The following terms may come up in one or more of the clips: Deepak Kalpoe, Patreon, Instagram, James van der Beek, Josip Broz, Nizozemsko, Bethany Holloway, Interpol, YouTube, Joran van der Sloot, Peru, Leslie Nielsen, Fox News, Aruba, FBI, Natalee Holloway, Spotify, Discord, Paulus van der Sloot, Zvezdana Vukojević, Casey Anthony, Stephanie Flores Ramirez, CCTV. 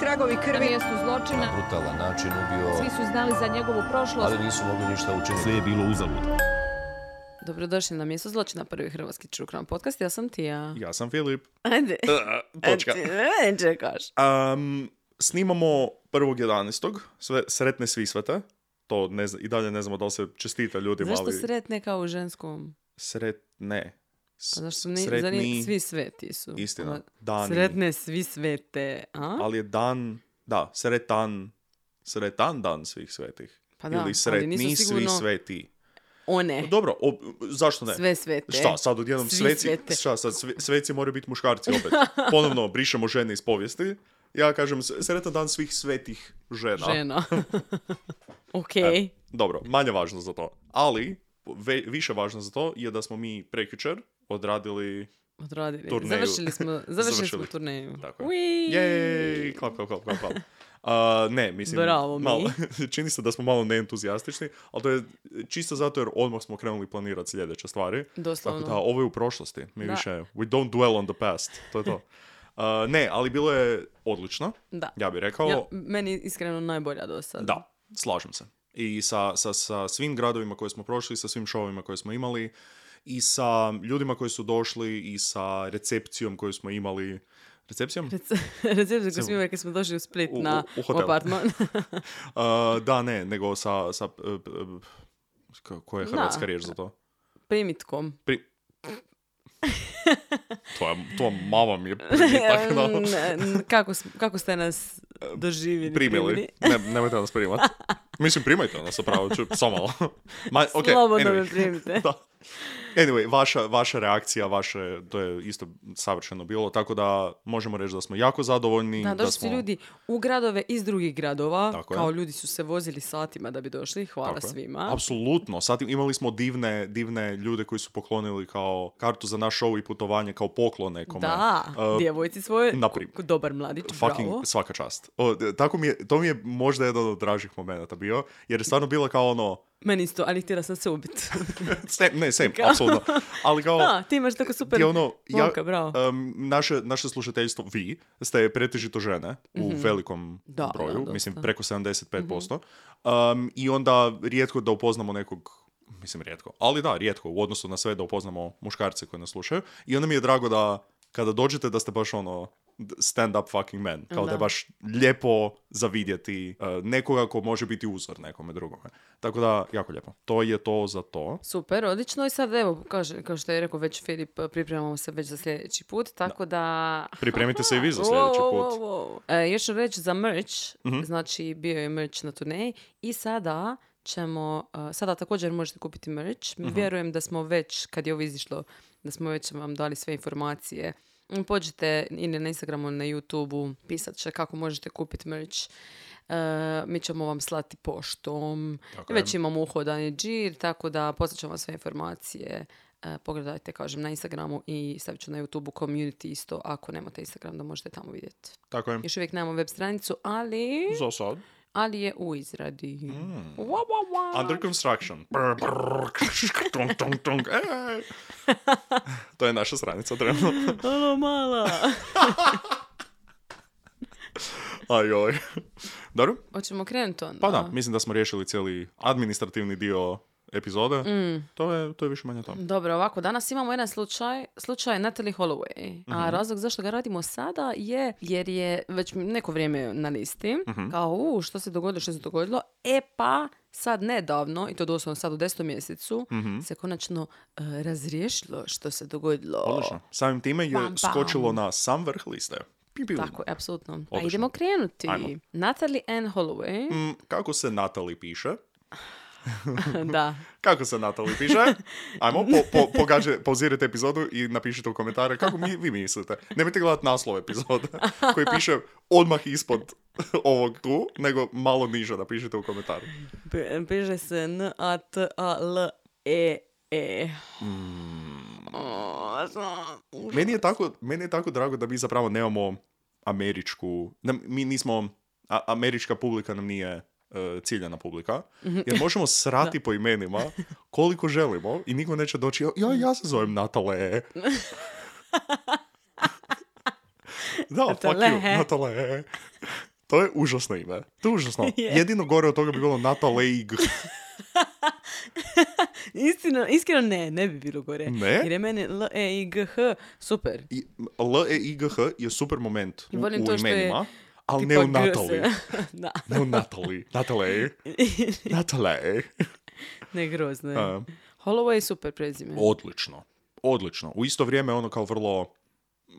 tragovi krvi. Na mjestu zločina. Na brutalan način ubio. Svi su znali za njegovu prošlost. Ali nisu mogli ništa učiniti. Sve je bilo uzalud. Dobrodošli na mjesto zločina, prvi hrvatski true crime podcast. Ja sam Tija. Ja sam Filip. Ajde. Točka. Ajde, čekaš. Snimamo 1.11. Sretne Svisvete. To ne znam, i dalje ne znamo da li se čestita ljudima. Zašto sretne kao u ženskom? Sretne. Pa zašto sretni... svi sveti su. Istina. Dani. Sretne svi svete. A? Ali je dan, da, sretan dan svih svetih. Pa da, ili sretni ali nisu sigurno... svi sveti. One. Dobro, zašto ne? Sve svete. Šta, sad odjednom sveci moraju biti muškarci opet. Ponovno brišemo žene iz povijesti. Ja kažem, sretan dan svih svetih žena. Ok. Dobro, manje važno za to. Ali, više važno za to je da smo mi prekjučer odradili turneju. Završili smo turneju. Tako je. Jej, klap. Ne, mislim, bravo, malo, čini se da smo malo neentuzijastični, ali to je čisto zato jer odmah smo krenuli planirati sljedeće stvari. Doslovno. Tako da, ovo je u prošlosti. Više, we don't dwell on the past. To je to. Ne, ali bilo je odlično. Da. Ja bih rekao... meni iskreno najbolja do sada. Da, slažem se. I sa svim gradovima koje smo prošli, sa svim šovima koje smo imali, i sa ljudima koji su došli, i sa recepcijom koju smo imali... Recepcijom? Recepcijom koju smo imali kad smo došli u Split na apartman. Da, ne, nego sa koja je hrvatska riječ za to? Primitkom. Tvoja mama mi je primitak. Kako ste nas doživjeli? Primili. Nemojte nas primati. Mislim, primajte nas, zapravo. Samo malo. Okay, slobodno me primite. Da. Anyway, vaša reakcija, to je isto savršeno bilo, tako da možemo reći da smo jako zadovoljni. Da, došli su ljudi u gradove iz drugih gradova, tako kao je. Ljudi su se vozili satima da bi došli, hvala tako svima. Je. Apsolutno, satim, imali smo divne ljude koji su poklonili kao kartu za naš show i putovanje, kao poklon nekome. Da, djevojci svoje, dobar mladić, fucking, bravo. Svaka čast. To mi je možda jedan od dražih momenta bio, jer je stvarno bila kao ono, meni isto, ali htjela sam se ubiti. Ne, same, apsolutno. Ali kao... Da, ti imaš tako super ono, momka, bravo. Naše slušateljstvo, vi, ste pretežito žene u velikom broju, mislim preko 75%. I onda rijetko da upoznamo nekog, mislim rijetko, ali da, rijetko u odnosu na sve da upoznamo muškarce koji nas slušaju. I onda mi je drago da kada dođete da ste baš ono... stand up fucking man. Kao da je baš lijepo zavidjeti nekoga ko može biti uzor nekome drugome. Tako da, jako lijepo. To je to za to. Super, odlično. I sad, evo, kao što je rekao već Filip, pripremamo se već za sljedeći put, tako da... Pripremite se i vi za sljedeći put. Još ću reći za merch. Znači, bio je merch na turneji i sada... sada također možete kupiti merch. Vjerujem da smo već, kad je ovo izišlo, da smo već vam dali sve informacije. Pođite ili na Instagramu, na YouTubeu, pisat će kako možete kupiti merch. Mi ćemo vam slati poštom. Tako već je. Imamo uhodani džir, tako da poslat ćemo vam sve informacije. Pogledajte, kažem, na Instagramu i stavit ću na YouTubeu community isto. Ako nemate Instagram, da možete tamo vidjeti. Tako je. Još uvijek nemamo web stranicu, ali... Za sad. Ali je u izradi. Under construction. To je naša stranica trenutno. Alo, mala. Ajoj. Dobro? Hoćemo krenuti onda. Pa da, mislim da smo riješili cijeli administrativni dio epizode. To je više manje to. Dobro, ovako, danas imamo jedan slučaj Natalee Holloway. A razlog zašto ga radimo sada je jer je već neko vrijeme na listi. Kao, što se dogodilo. E pa, sad nedavno, i to doslovno sad u 10. mjesecu, se konačno razriješilo što se dogodilo. Odlično. Samim time je skočilo na sam vrh liste. Tako je, apsolutno. Odlično. A idemo krenuti. Ajmo. Natalee Ann Holloway. Kako se Natalee piše? Da. Kako se Natalee piše? Ajmo, pauzirajte epizodu i napišite u komentare kako vi mislite. Nemojte gledati naslov epizoda koji piše odmah ispod ovog tu, nego malo niže napišite u komentaru. Piše se N-A-T-A-L-E-E. Meni je tako drago da mi zapravo nemamo američku... Mi nismo... Američka publika nam nije... ciljana publika, jer možemo srati po imenima koliko želimo i niko neće doći, ja se zovem Natalee. Da, Natalee. To je užasno ime. To je užasno. Yeah. Jedino gore od toga bi bilo Natalee. Iskreno ne bi bilo gore. Ne? Jer je meni L-E-I-G-H super. L-E-I-G-H je super moment u imenima. Ali ne u Natalee. Da. Ne u Natalee. Natalee. Ne, grozno je. Holloway je super prezime. Odlično. U isto vrijeme ono kao vrlo...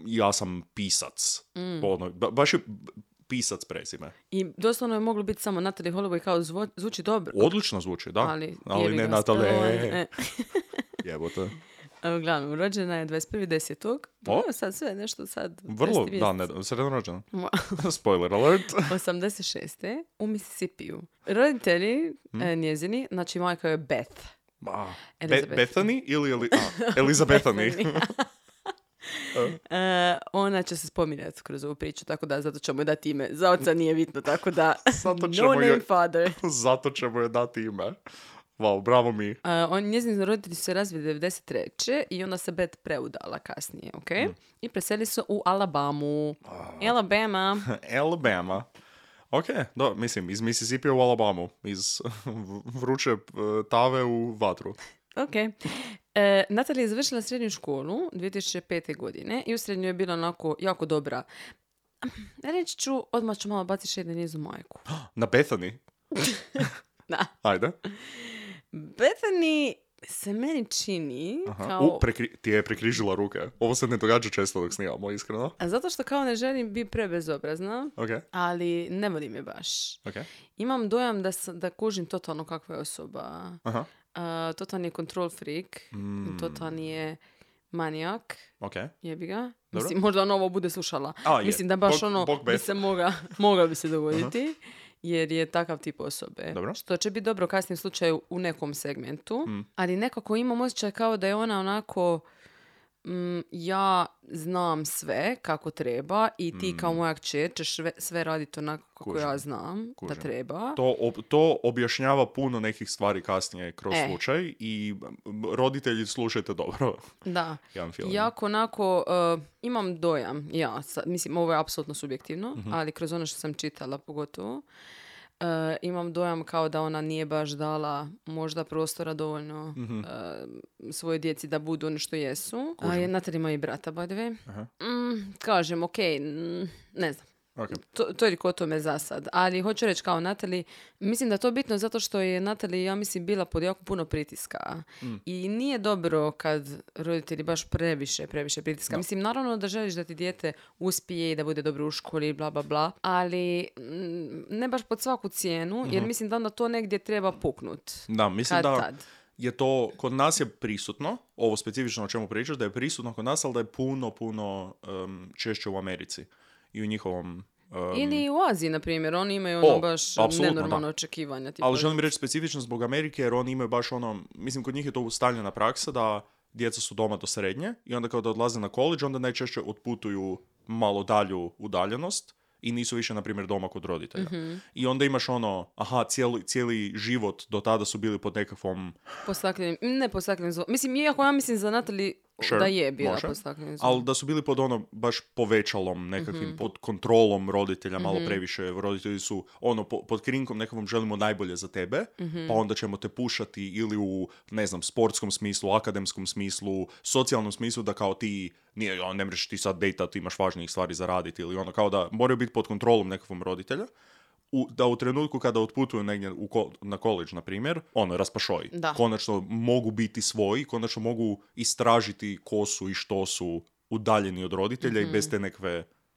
Ja sam pisac. Ono, baš je pisac prezime. I doslovno je moglo biti samo Natalee Holloway, kao zvuči dobro. Odlično zvuči, da. Ali ne Natalee. Jebote. Uglavnom, rođena je 21.10. Sad sve nešto sad... Vrlo, da, sredno rođena. Spoiler alert. 86. u Mississippiju. Roditelji njezini, znači majka je Beth. Bethany ili Elizabethany. Ona će se spominjati kroz ovu priču, tako da zato ćemo joj dati ime. Za oca nije bitno, tako da no name father. Zato ćemo joj dati ime. Wow, bravo mi. Njezini roditelji su se razvili 1993. i onda se Beth preudala kasnije, okay? I preseli su u Alabamu. Alabama. Ok, da, mislim, iz Mississippija u Alabamu. Iz vruće tave u vatru. Ok. Natalee je završila srednju školu 2005. godine i u srednju je bila onako jako dobra. Reći ću, odmah ću malo baciti šedne njezu majku. Na Bethany? Da. Ajde. Bethany se meni čini kao... Ti je prekrižila ruke. Ovo se ne događa često dok snimamo, iskreno. Zato što kao ne želim biti prebezobrazna, ali ne volim je baš. Okay. Imam dojam da kužim totalno kakva je osoba. Aha. Totalni je control freak, totalni je manijak, jebi ga. Mislim, možda ono ovo bude slušala. Mislim da baš mogla bi se dogoditi, jer je takav tip osobe. Dobro. Što će biti dobro u kasnijem slučaju u nekom segmentu, ali nekako imam osjećaj kao da je ona onako... ja znam sve kako treba i ti kao moja kćer ćeš sve raditi onako kako ja znam da treba. To objašnjava puno nekih stvari kasnije kroz slučaj i roditelji slušajte dobro. Da. Jako onako imam dojam. Mislim, ovo je apsolutno subjektivno, ali kroz ono što sam čitala pogotovo imam dojam kao da ona nije baš dala možda prostora dovoljno svojoj djeci da budu ono što jesu. Natalee ima i brata, by the way. Kažem, ne znam. Okay. To je o tome za sad. Ali hoću reći kao Natalee, mislim da to je bitno zato što je Natalee, ja mislim, bila pod jako puno pritiska. I nije dobro kad roditelji baš previše pritiska. No. Mislim, naravno da želiš da ti dijete uspije i da bude dobro u školi, bla, bla, bla. Ali ne baš pod svaku cijenu, jer mislim da onda to negdje treba puknut. Da, mislim da... Tad. Je to, kod nas je prisutno, ovo specifično o čemu pričaš, da je prisutno kod nas, ali da je puno češće u Americi. I u njihovom... Ili u Aziji, na primjer. Oni imaju ono baš nenormalno očekivanja. Ali želim reći specifično zbog Amerike, jer oni imaju baš ono... Mislim, kod njih je to ustaljena praksa da djeca su doma do srednje i onda kada odlaze na koledž, onda najčešće otputuju malo dalju udaljenost i nisu više, na primjer, doma kod roditelja. I onda imaš ono... cijeli život do tada su bili pod nekakvom... Postakljenim zvonom. Mislim, iako ja mislim za Natalee... Sure, da je bila postakljena. Ali da su bili pod ono baš povećalom nekakvim, pod kontrolom roditelja, malo previše. Roditelji su ono pod krinkom nekakvom želimo najbolje za tebe, pa onda ćemo te pušati ili u, ne znam, sportskom smislu, akademskom smislu, socijalnom smislu da kao ti, nije, ne mreš ti sad dejtat, imaš važnijih stvari za raditi ili ono kao da moraju biti pod kontrolom nekakvom roditelja. Da u trenutku kada otputuju negdje na koledž, na primjer, ono, raspašoj. Da. Konačno mogu biti svoji, konačno mogu istražiti ko su i što su udaljeni od roditelja i bez te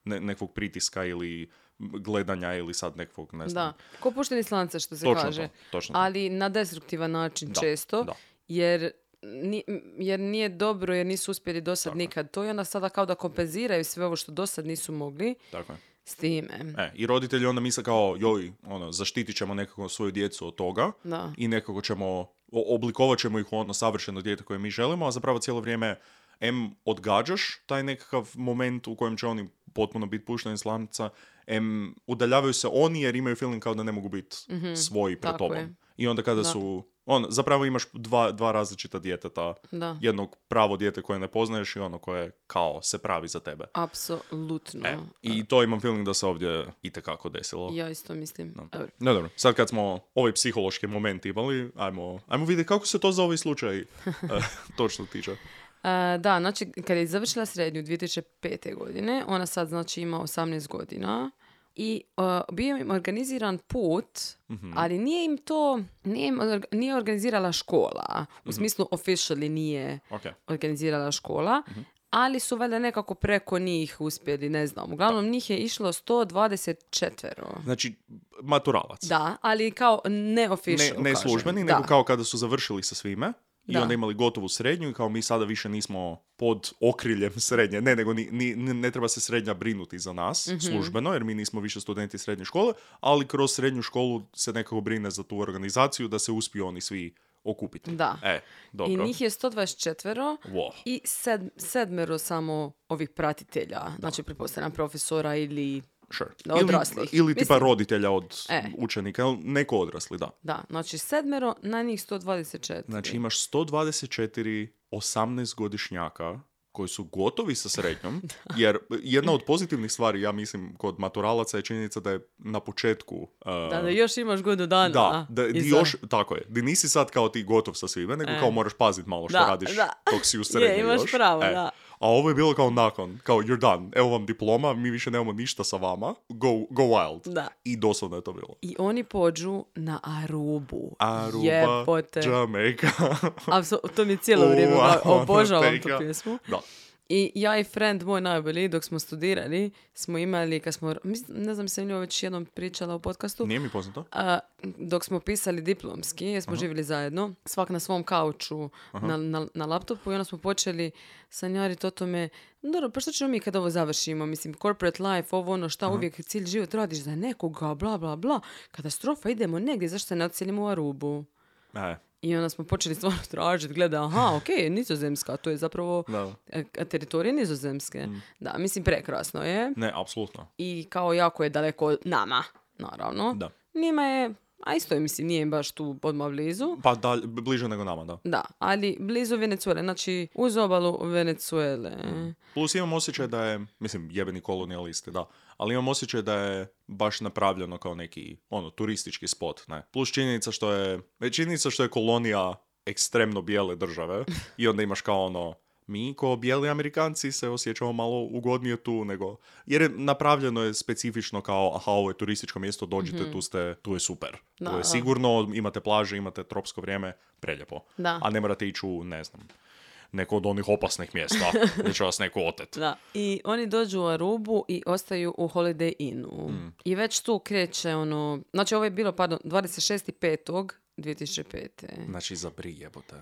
nekvog pritiska ili gledanja ili sad nekvog, ne znam. Da, ko pušteni slance, što se točno kaže. Točno. Ali na destruktivan način često, jer nije dobro, jer nisu uspjeli dosad nikad to i onda sada kao da kompenziraju sve ovo što dosad nisu mogli. Tako je. S time. I roditelji onda misle kao, zaštitit ćemo nekako svoju djecu od toga i nekako ćemo, oblikovat ćemo ih u ono savršeno dijete koje mi želimo, a zapravo cijelo vrijeme odgađaš taj nekakav moment u kojem će oni potpuno biti pušteni s lanca, udaljavaju se oni jer imaju feeling kao da ne mogu biti svoji pred tobom. I onda kada su On, zapravo imaš dva različita djeteta. Da. Jednog pravo dijete koje ne poznaješ i ono koje kao se pravi za tebe. Apsolutno. I to imam feeling da se ovdje itekako desilo. Ja isto mislim. No. No, dobro. Sad kad smo ovaj psihološki moment imali, ajmo vidjeti kako se to za ovaj slučaj točno tiče. Da, znači kad je završila srednju 2005. godine, ona sad znači ima 18 godina. I bio im organiziran put, mm-hmm. ali nije organizirala škola. U mm-hmm. smislu officially nije okay. organizirala škola, mm-hmm. ali su valjda nekako preko njih uspjeli, ne znam. Uglavnom njih je išlo 124. Znači maturalac. Da, ali kao ne official. Ne službeni, nego kao kada su završili sa svime. I onda imali gotovu srednju i kao mi sada više nismo pod okriljem srednje. Ne, nego ne treba se srednja brinuti za nas mm-hmm. službeno, jer mi nismo više studenti srednje škole, ali kroz srednju školu se nekako brine za tu organizaciju da se uspiju oni svi okupiti. Da. Dobro. I njih je 124 wow. i sedmero samo ovih pratitelja. Da. Znači, pretpostavljam profesora ili... Sure. Ili tipa roditelja od učenika, neko odrasli, da. Da, znači 7 na njih 124. Znači imaš 124 18-godišnjaka koji su gotovi sa srednjom, jer jedna od pozitivnih stvari, ja mislim, kod maturalaca je činjenica da je na početku... da još imaš godinu dana. Tako je. Di nisi sad kao ti gotov sa svime, nego kao moraš paziti malo što radiš dok si u srednjoj još. Imaš pravo, da. A ovo je bilo kao nakon, kao you're done, evo vam diploma, mi više nemamo ništa sa vama, go wild. Da. I doslovno je to bilo. I oni pođu na Arubu. Aruba, jepote. Jamaica. To mi cijelo vrijeme, obožavam tu pjesmu. Da. I ja i friend moj najbolji, dok smo studirali, smo imali, kad smo, ne znam, sam li već jednom pričala u podcastu. Nije mi poznato. Dok smo pisali diplomski, jer smo živjeli zajedno, svak na svom kauču, na laptopu, i onda smo počeli sanjariti o tome, dobro, pa što ćemo mi kad ovo završimo? Mislim, corporate life, ovo ono šta, uvijek cilj život radiš za nekoga, bla, bla, bla. Katastrofa, idemo negdje, zašto se ne odselimo u Arubu? I onda smo počeli stvarno tražiti, gleda, Nizozemska, to je zapravo teritorija Nizozemske. Da, mislim, prekrasno je. Ne, apsolutno. I kao jako je daleko od nama, naravno. Da. Njima je, a isto je, mislim, nije baš tu odmah blizu. Pa bliže nego nama, da. Da, ali blizu Venezuele, znači uz obalu Venezuele. Plus imam osjećaj da je, mislim, jebeni kolonijalisti, da. Ali imam osjećaj da je baš napravljeno kao neki ono turistički spot, ne? Plus činjenica što je kolonija ekstremno bijele države i onda imaš kao ono mi ko bijeli Amerikanci se osjećamo malo ugodnije tu nego... Jer je napravljeno je specifično kao aha, ovo je turističko mjesto, dođite, mm-hmm. tu je super. Da, tu je sigurno, imate plaže, imate tropsko vrijeme, preljepo. Da. A ne morate ići u, ne znam, neko od onih opasnih mjesta, gdje će vas neko otet. Da. I oni dođu u Arubu i ostaju u Holiday Innu. Mm. I već tu kreće ono... Znači, ovo je bilo, 26.5. 2005. Znači, zabri jebote.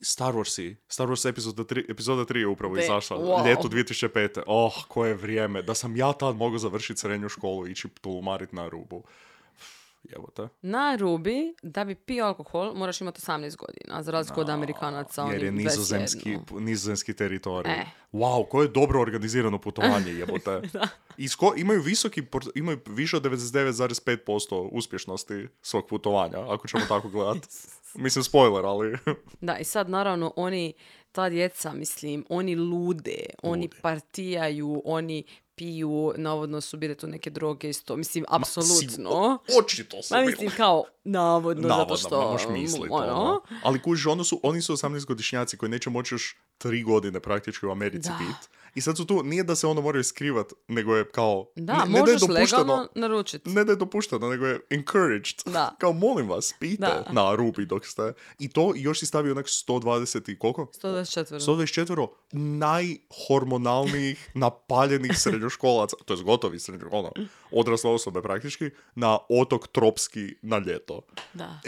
Star Wars epizoda 3 je upravo izašla. Wow. Ljeto 2005. Oh, koje vrijeme. Da sam ja tad mogao završiti srednju školu i ići tulumarit na Arubu. Jebote. Na Arubi, da bi pio alkohol, moraš imati 18 godina, za razliku od Amerikanaca. Jer je nizozemski teritorij. Wow, koje je dobro organizirano putovanje, jebote. Imaju više od 99,5% uspješnosti svog putovanja, ako ćemo tako gledati. Mislim, spoiler, ali... Da, i sad, naravno, ta djeca, mislim, oni lude, oni partijaju, oni... piju, navodno su bile tu neke droge isto. Mislim, apsolutno. Očito su bile. Mislim, kao, navodno zato što... Ne možeš misliti. Ono. Ali kužiš, oni su 18-godišnjaci koji neće moći još 3 godine praktički u Americi pit. I sad su tu, nije da se ono moraju skrivat, nego je kao... Da, ne možeš da je legalno naručiti. Ne da je dopušteno, nego je encouraged. Da. Kao, molim vas, pijte na Arubi dok ste... I to još si stavio onak 120 i koliko? 124 najhormonalnijih, napaljenih srednjoškolaca, to je gotovi srednjoškolac, odrasle osobe praktički, na otok tropski na ljeto. Da.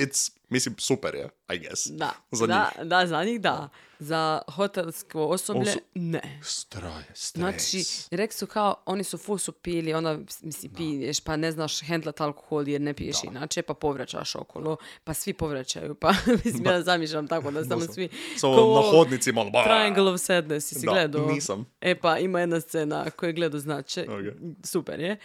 Mislim, super je, I guess. Da, za njih. Da, za njih da. Za hotelsko osoblje, ne. Stres. Znači, rekli su kao, oni su fusu pili, onda mislim, piješ, pa ne znaš hendlat alkohol jer ne piješ inače, pa povraćaš okolo, pa svi povraćaju, pa mislim, ja zamišljam tako da samo svi... Samo na hodnici malo... Triangle of Sadness, si gledao? Nisam. E pa, ima jedna scena koju gledao, znači, super je.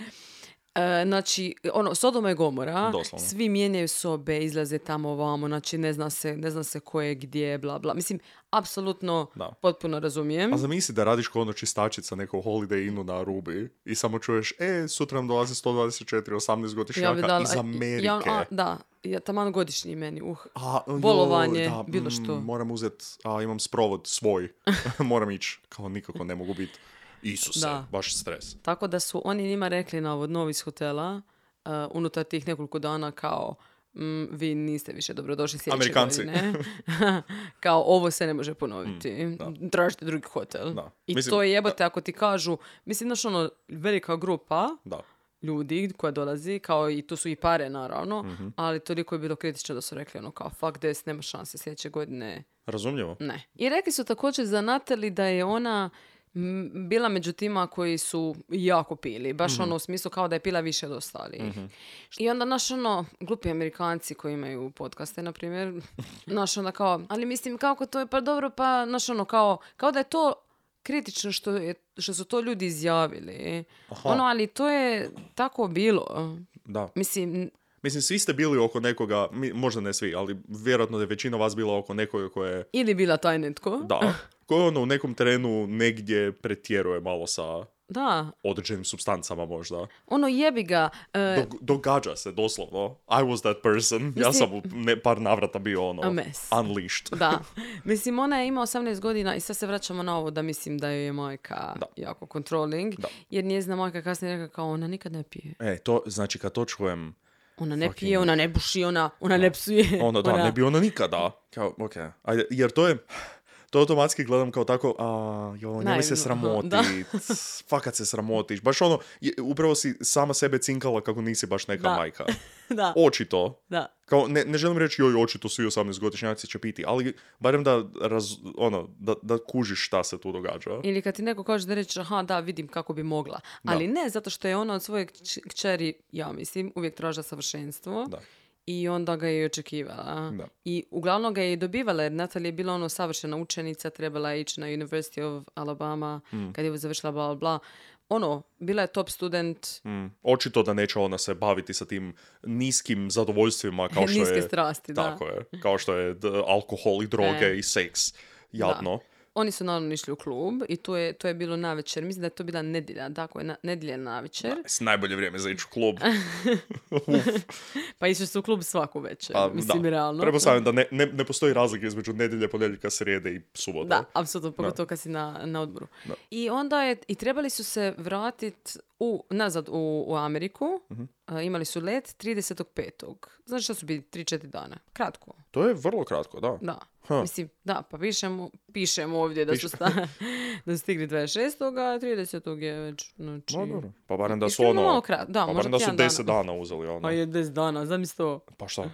Znači, ono, Sodoma i Gomora, doslovno. Svi mijenjaju sobe, izlaze tamo ovamo, znači ne zna se ko je gdje, bla bla. Mislim, apsolutno potpuno razumijem. A zamisli da radiš kao ono čistačica nekog Holiday Innu na Arubi i samo čuješ, sutra nam dolaze 124, 18 godišnjaka iz Amerike. Ja taman godišnji meni, bolovanje, bilo što. Moram uzeti, imam sprovod svoj, moram ići, kao nikako ne mogu biti. Isuse, baš stres. Tako da su oni njima rekli navodno iz hotela unutar tih nekoliko dana kao vi niste više dobrodošli sljedeće godine. Kao ovo se ne može ponoviti. Tražite drugi hotel. To je jebate ako ti kažu, mislim da što ono velika grupa ljudi koja dolazi, kao i tu su i pare naravno, ali toliko je bilo kritično da su rekli ono kao fuck this, nema šanse sljedeće godine. Razumljivo. Ne. I rekli su također za Natalee da je ona bila među tima koji su jako pili. Baš ono u smislu kao da je pila više od ostalih. I onda naš ono, glupi Amerikanci koji imaju podcaste, na primjer, naš onda kao, ali mislim kako to je pa dobro, pa naš ono kao da je to kritično što su to ljudi izjavili. Ono, ali to je tako bilo. Da. Mislim, svi ste bili oko nekoga, možda ne svi, ali vjerojatno je većina vas bila oko nekoga koje... Ili bila taj netko. Da. Koji ono u nekom terenu negdje pretjeruje malo sa određenim substancama možda. Ono jebi ga. Događa se, doslovno. I was that person. Mislim, ja sam par navrata bio ono... Unleashed. Da. Mislim, ona je ima 18 godina i sad se vraćamo na ovo da mislim da joj je majka jako controlling. Da. Jer njezina majka kasnije rekla kao ona nikad ne pije. To znači kad to čujem... Ona ne pije, ona ne buši, ona ne psuje. Ne bi ona nikada. Kao, okay. Ajde, jer to je... To automatski gledam kao tako, nemoj se sramotit, fakat se sramotiš. Baš ono, upravo si sama sebe cinkala kako nisi baš neka majka. Očito. Kao, ne želim reći, očito svi 18-godišnjaci će piti, ali barem da kužiš šta se tu događa. Ili kad ti neko kaže da reći, vidim kako bi mogla. Ali ne, zato što je ona od svoje kćeri, ja mislim, uvijek tražila savršenstvo. Da. I onda ga je očekivala. Da. I uglavnom ga je i dobivala jer Natalee je bila ono savršena učenica, trebala je ići na University of Alabama kad je završila bla bla. Ono, bila je top student. Očito da neće ona se baviti sa tim niskim zadovoljstvima kao što niske je, strasti, tako je, kao što je alkohol i droge i seks. Jadno. Da. Oni su naravno išli u klub i to je bilo navečer. Mislim da je to bila nedjelja, tako je, nedjelja navečer. Da, najbolje vrijeme za ići u klub. Pa išli su u klub svaku večer, mislim realno. Pretpostavljam da ne postoji razlika između nedjelje, ponedjeljka, srijede i subota. Da, apsolutno, pogotovo kad si na odboru. Da. I onda trebali su se vratiti nazad u Ameriku. Imali su let 30.5. Znači što su bili 3-4 dana. Kratko. To je vrlo kratko, da. Da. Mislim, da, pa pišemo ovdje da su stigli 26. a 30. je već, znači... No, dobro. Pa barem da su ono... Da, pa barem da su 10 dana uzeli ono. Pa je 10 dana, znam isto. Pa šta?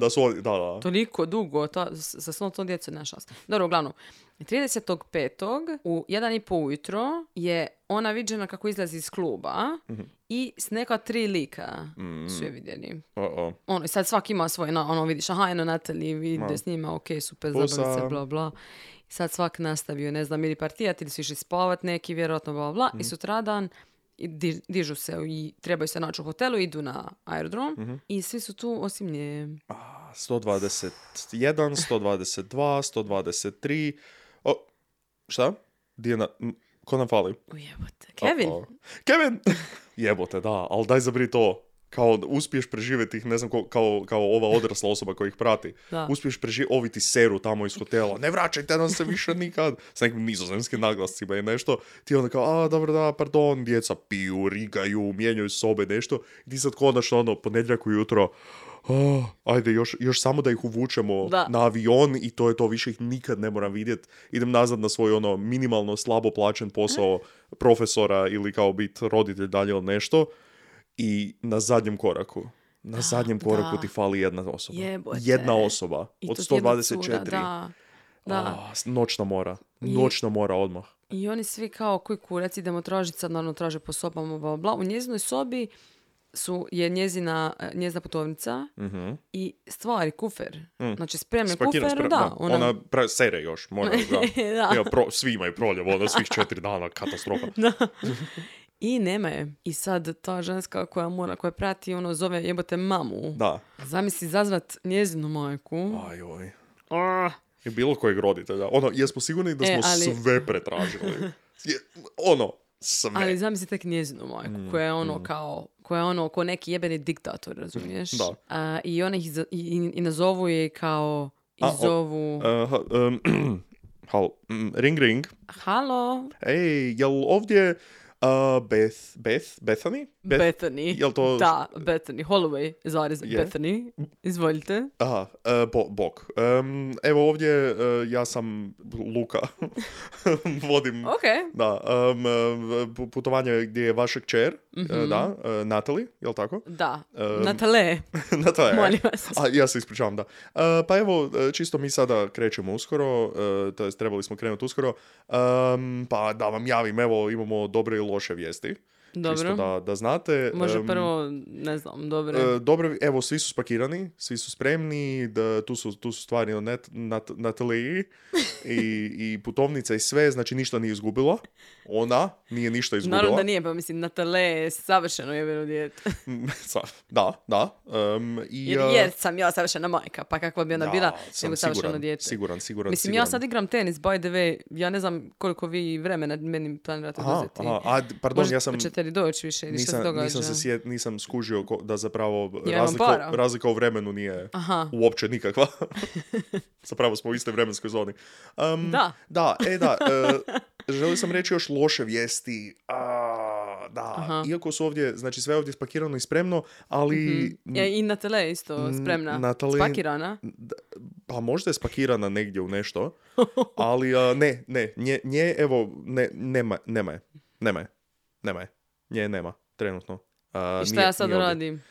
Da su... Da. Toliko dugo, sa svom tom djecu nema šanse. Dobro, uglavnom, 30.5. u 1:30 ujutro je ona viđena kako izlazi iz kluba i s neka 3 lika su je vidjeli. Ono, sad svaki ima svoje, ono vidiš, Natalee, vide s njima, okej, super, zabavili se, bla, bla. I sad svak nastavio, ne znam, ili partijat, ili su išli spavat neki, vjerojatno, bla, bla. I sutradan dižu se i trebaju se naći u hotelu, idu na aerodrom i svi su tu osim nje. 121, 122, 123... Šta? Dijana... Ko nam fali? Ujebote. Kevin! Kevin! Jebote, da, ali daj zabri to. Kao uspiješ preživjeti ih, ne znam, kao ova odrasla osoba koja ih prati. Da. Uspiješ preživjeti, ovi ti seru tamo iz hotela. Ne vraćajte nam se više nikad. S nekim nizozemskim naglascima i nešto. Ti onda kao, dobro da, pardon, djeca piju, rigaju, mijenjaju sobe, nešto. I ti sad konačno, ono, ponedjeljak ujutro, ajde, još samo da ih uvučemo na avion i to je to, više ih nikad ne moram vidjeti. Idem nazad na svoj ono minimalno slabo plaćen posao profesora ili kao biti roditelj dalje ili nešto. I na zadnjem koraku. Na zadnjem koraku ti fali jedna osoba. Jebote. Jedna osoba od 124. Noćna mora. Noćna mora odmah. I oni svi kao koji kurac idemo tražiti, sad naravno traže po sobama, bla, bla. U njezinoj sobi je njezina putovnica i stvari, kufer. Znači, spremne kufer, da. Ona sere još, možda. Svi imaju proljev, svi 4 dana, katastrofa. I nema je. I sad ta ženska koja prati, ono, zove jebote mamu. Da. Zamisli zazvat njezinu majku. Ajoj. I bilo kojeg roditelja. Ono, jesmo sigurni da smo sve pretražili. Sve. Ali zamisli tek njezinu majku, koja je ono kao neki jebeni diktator, razumiješ? Da. I ona ih i nazovu je kao... Ring, ring. Halo. Ej, jel ovdje... Bethany? Bethany. Jel to... Da, Bethany Holloway, Bethany. Izvolite. Aha, bok. Evo ovdje ja sam Luka. Vodim. Okay. Da, putovanje gdje je vaša kćer, da, Natalee, jel tako? Da, Natalee. Molim vas. A, ja se ispričavam, da. Pa evo, čisto mi sada krećemo uskoro, to jest trebali smo krenuti uskoro, pa da vam javim, evo imamo dobre i loše vijesti. Dobro. Čisto da znate. Može prvo, ne znam, dobro. Evo, svi su spakirani, svi su spremni, tu su stvari Natalee i putovnica i sve, znači ništa nije izgubila. Ona nije ništa izgubila. Naravno da nije, pa mislim, Natalee je savršeno jebeno dijete. Da. Jer sam ja savršena majka, pa kakva bi ona bila, nego savršeno dijete. Siguran. Mislim, ja sad igram tenis, by the way, ja ne znam koliko vi vremena meni planirate oduzeti. Pardon, ja sam... Hoćete li doći više ili što se događa? Nisam skužio da zapravo razlika u vremenu nije uopće nikakva. Zapravo smo u iste vremenskoj zoni. Želio sam reći još loše vijesti. Iako su ovdje, znači sve je ovdje spakirano i spremno, ali... Mm-hmm. I Natalee isto spremna. Spakirana? Pa možda je spakirana negdje u nešto, ali nema je. Nje nema, trenutno. I šta ja sad radim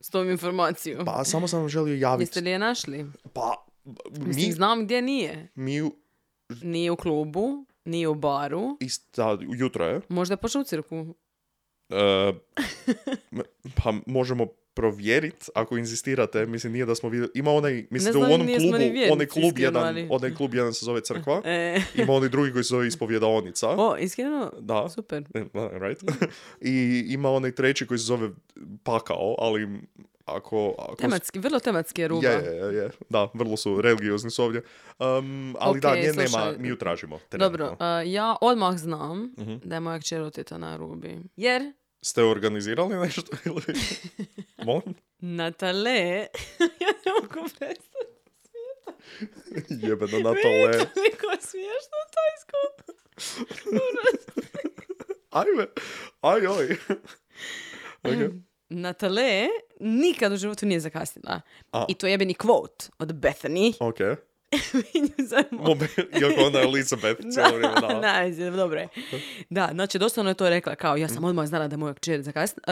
s tom informacijom? Pa samo sam želio javiti. Jeste li je našli? Pa, mislim, znam gdje nije. Nije u klubu, nije u baru. Jutro je. Možda je pošao u cirku. Pa možemo provjeriti, ako inzistirate. Mislim, nije da smo vidjeli. Ima onaj, mislim, da u onom klubu, onaj klub jedan se zove crkva, ima onaj drugi koji se zove ispovjedaonica. O, iskreno? Da. Super. Right? I ima onaj treći koji se zove pakao, ali ako... vrlo tematski je Aruba. Je. Da, vrlo su religiozni su ovdje. Ali okay, da, nje nema, mi ju tražimo. Trenutno. Dobro, ja odmah znam da je moja kćer oteta na Arubi. Jer... Ste organizirali nešto ili... Molim? Natalee... ja ne mogu prestati smijeta. Jebena Natalee. Meni je toliko smiješno to iskup. Ajme. Ajoj. Okay. Natalee nikad u životu nije zakasnila. I to jebeni kvot od Bethany. Okej. Okay. Iako ona je Elizabeth cijelo vrijeme, da. Dobro je. Da, znači, doslovno je to rekla, kao, ja sam odmah znala da je moja kćer zakasna.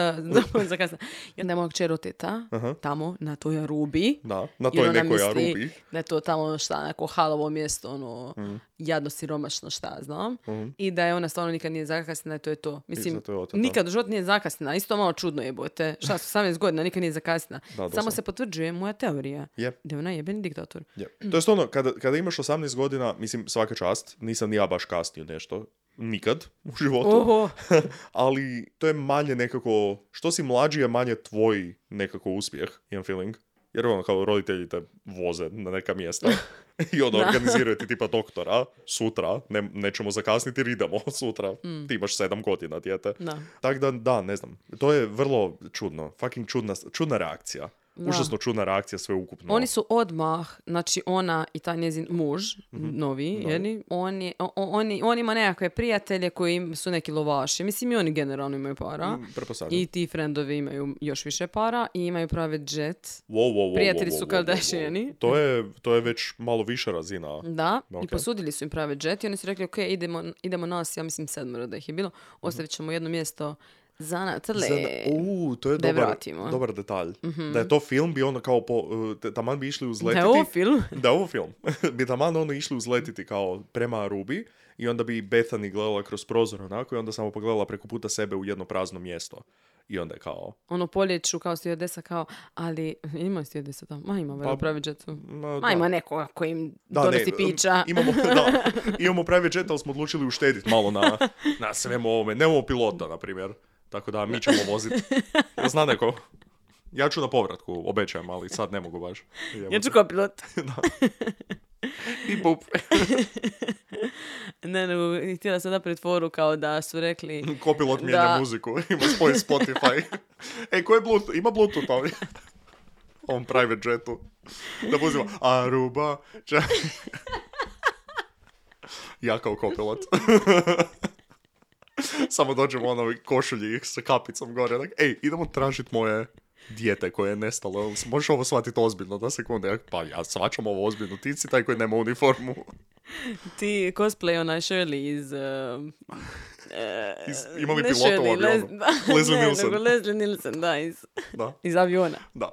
I onda je moja kćer oteta, tamo, na toj Arubi. Da, na toj nekoj Arubi. Da je to tamo, šta, neko halovo mjesto, ono, jadno siromašno, šta znam. I da je ona stvarno nikad nije zakasnila, to je to. Mislim, nikad u životu nije zakasnila, isto malo čudno jebote. Šta su, 18 godina, nikad nije zakasnila. Samo se potvrđuje moja teorija da ona je jebeni diktator. To je ono, kada imaš 18 godina, mislim, svaka čast, nisam ja baš kasnio nešto, nikad u životu, ali to je manje nekako, što si mlađi je manje tvoj nekako uspjeh, imam feeling, jer ono kao roditelji te voze na neka mjesta i onda organiziraju ti tipa doktora, sutra, nećemo zakasniti jer idemo sutra, ti imaš 7 godina, dijete. Tako da, ne znam, to je vrlo čudno, fucking čudna reakcija. Da. Užasno čudna reakcija sve ukupno. Oni su odmah, znači ona i taj njezin muž, novi, jeli? On ima nekakve prijatelje koji su neki lovaši. Mislim, i oni generalno imaju para. I ti friendovi imaju još više para i imaju prave jet. Prijatelji su Kardashiani. To je već malo više razina. Da, okay. I posudili su im prave jet i oni su rekli, ok, idemo nas, ja mislim 7 da ih je bilo. Ostavit ćemo jedno mjesto za Natalee. To je dobar detalj. Da je to film bi ono kao taman bi išli uzletiti. Da je ovo film. Bi taman ono išli uzletiti kao prema Arubi i onda bi Bethany gledala kroz prozor onako i onda samo pogledala preko puta sebe u jedno prazno mjesto. I onda kao... Ono poljeću kao stjordesa kao, ali ima stjordesa tamo, ma ima private jetu. Ma ima neko koji im donosi pića. Imamo private jet, ali smo odlučili uštediti malo na svemu ovome. Nemamo pilota, na primjer. Tako da mi ćemo voziti. Ja znam neko. Ja ću na povratku, obećajem, ali sad ne mogu baš. Ja ću kao pilot. I bup. Ne, nego htjela sam napraviti foru kao da su rekli... Kopilot mijenja muziku, ima svoj Spotify. E, ko je Bluetooth? Ima Bluetooth ovdje. On private jetu. Da buzimo Aruba. Ja kao kopilot. Samo dođem u onoj košulji sa kapicom gore. Dak, ej, idemo tražiti moje... dijete koje je nestalo. Možeš ovo shvatiti ozbiljno, da sekunde. Pa ja shvaćam ovo ozbiljno. Ti si taj koji nema uniformu. Ti cosplay onaj Shirley iz... ima li pilota u avionu? Leslie Nielsen, da, iz aviona. Da.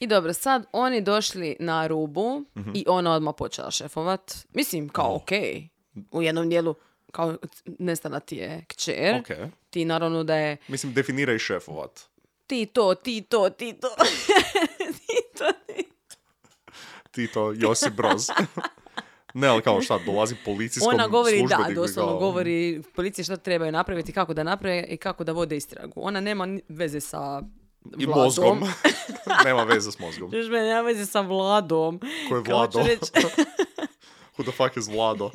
I dobro, sad oni došli na Arubu i ona odmah počela šefovat. Mislim, kao okej. U jednom dijelu, kao nestala ti je kćer. Okay. Ti naravno da je... Mislim, definiraj šefovat. Tito, Josip Broz. Ne, ali kao šta, dolazi policijskom službeniku. Ona govori, da, doslovno govori policiji šta trebaju napraviti, kako da naprave i kako da vode istragu. Ona nema veze sa vladom. I mozgom. Nema veze s mozgom. Još me nema veze sa vladom. Ko je vlado? Who the fuck is vlado?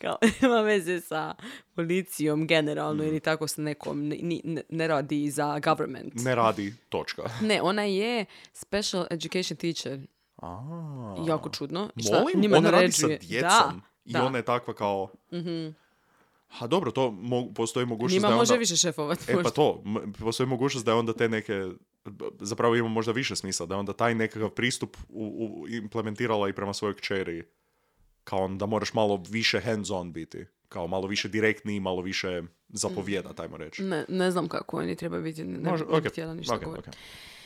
Kao, nema veze sa policijom generalno ili tako sa nekom, ne radi za government. Ne radi, točka. Ne, ona je special education teacher. Jako čudno. Molim, ona radi sa djecom i ona je takva kao... Mm-hmm. Ha, dobro, to postoji mogućnost njima da je onda... Njima može više šefovati. E pa to, postoji mogućnost da je onda te neke... Zapravo ima možda više smisla, da je onda taj nekakav pristup implementirala i prema svojoj kćeri. Kao da moraš malo više hands-on biti. Kao malo više direktni, malo više zapovjeda, tajmo reći. Ne znam kako oni treba biti. Ne bih htjela ništa govoriti. Okay.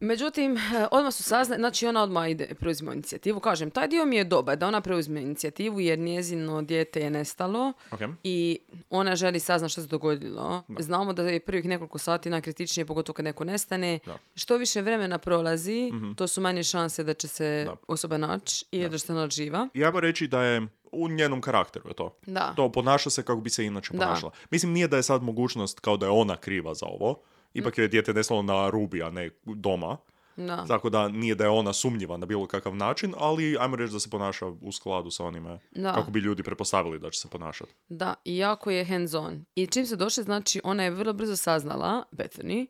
Međutim, odmah su saznali, znači ona odmah ide, preuzima inicijativu. Kažem, taj dio mi je dobar da ona preuzme inicijativu jer njezino dijete je nestalo i ona želi saznati što se dogodilo. Da. Znamo da je prvih nekoliko sati najkritičnije, pogotovo kad neko nestane. Da. Što više vremena prolazi, to su manje šanse da će se osoba naći i da će se naći živa. Ja bih reći da je u njenom karakteru je to. Da. To ponaša se kako bi se inače ponašala. Mislim, nije da je sad mogućnost kao da je ona kriva za ovo. Ipak je dijete nestalo na Arubi, a ne doma. Da. Tako da nije da je ona sumnjiva na bilo kakav način, ali ajmo reći da se ponaša u skladu sa onime kako bi ljudi pretpostavili da će se ponašati. Da, i jako je hands on. I čim se došle, znači ona je vrlo brzo saznala, Bethany,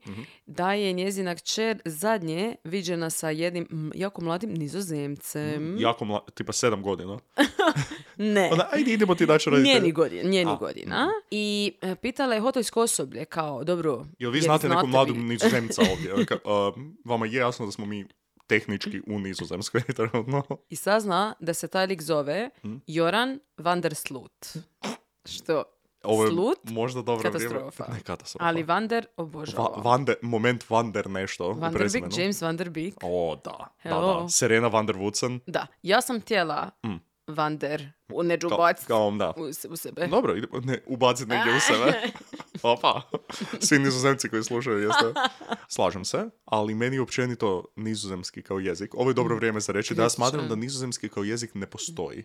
da je njezina kćer zadnje viđena sa jednim jako mladim Nizozemcem. Jako mlad, tipa 7 godina. Ne. Onda, ajde, idemo ti daći raditi. Njeni godina. I pitala je hotelsko osoblje, kao, dobro... Jel vi znate neku mladu Nizozemca ovdje? Vama je jasno da smo mi tehnički u Nizozemskoj trenutno. I sazna da se taj lik zove Joran van der Sloot. Što? Ovo je Slut? Možda dobro vrijeme. Katastrofa. Ali van der obožava. Moment van der nešto. Van der Beek, James van der Beek. O, da. Da. Serena van der Woodsen. Da. Ja sam tijela... Van der, neću ubaciti u sebe. Dobro, ne, ubaciti negdje u sebe. Opa, svi Nizozemci koji slušaju, jeste. Slažem se, ali meni općenito nizozemski kao jezik, ovo je dobro vrijeme za reći, da ja smatram da nizozemski kao jezik ne postoji.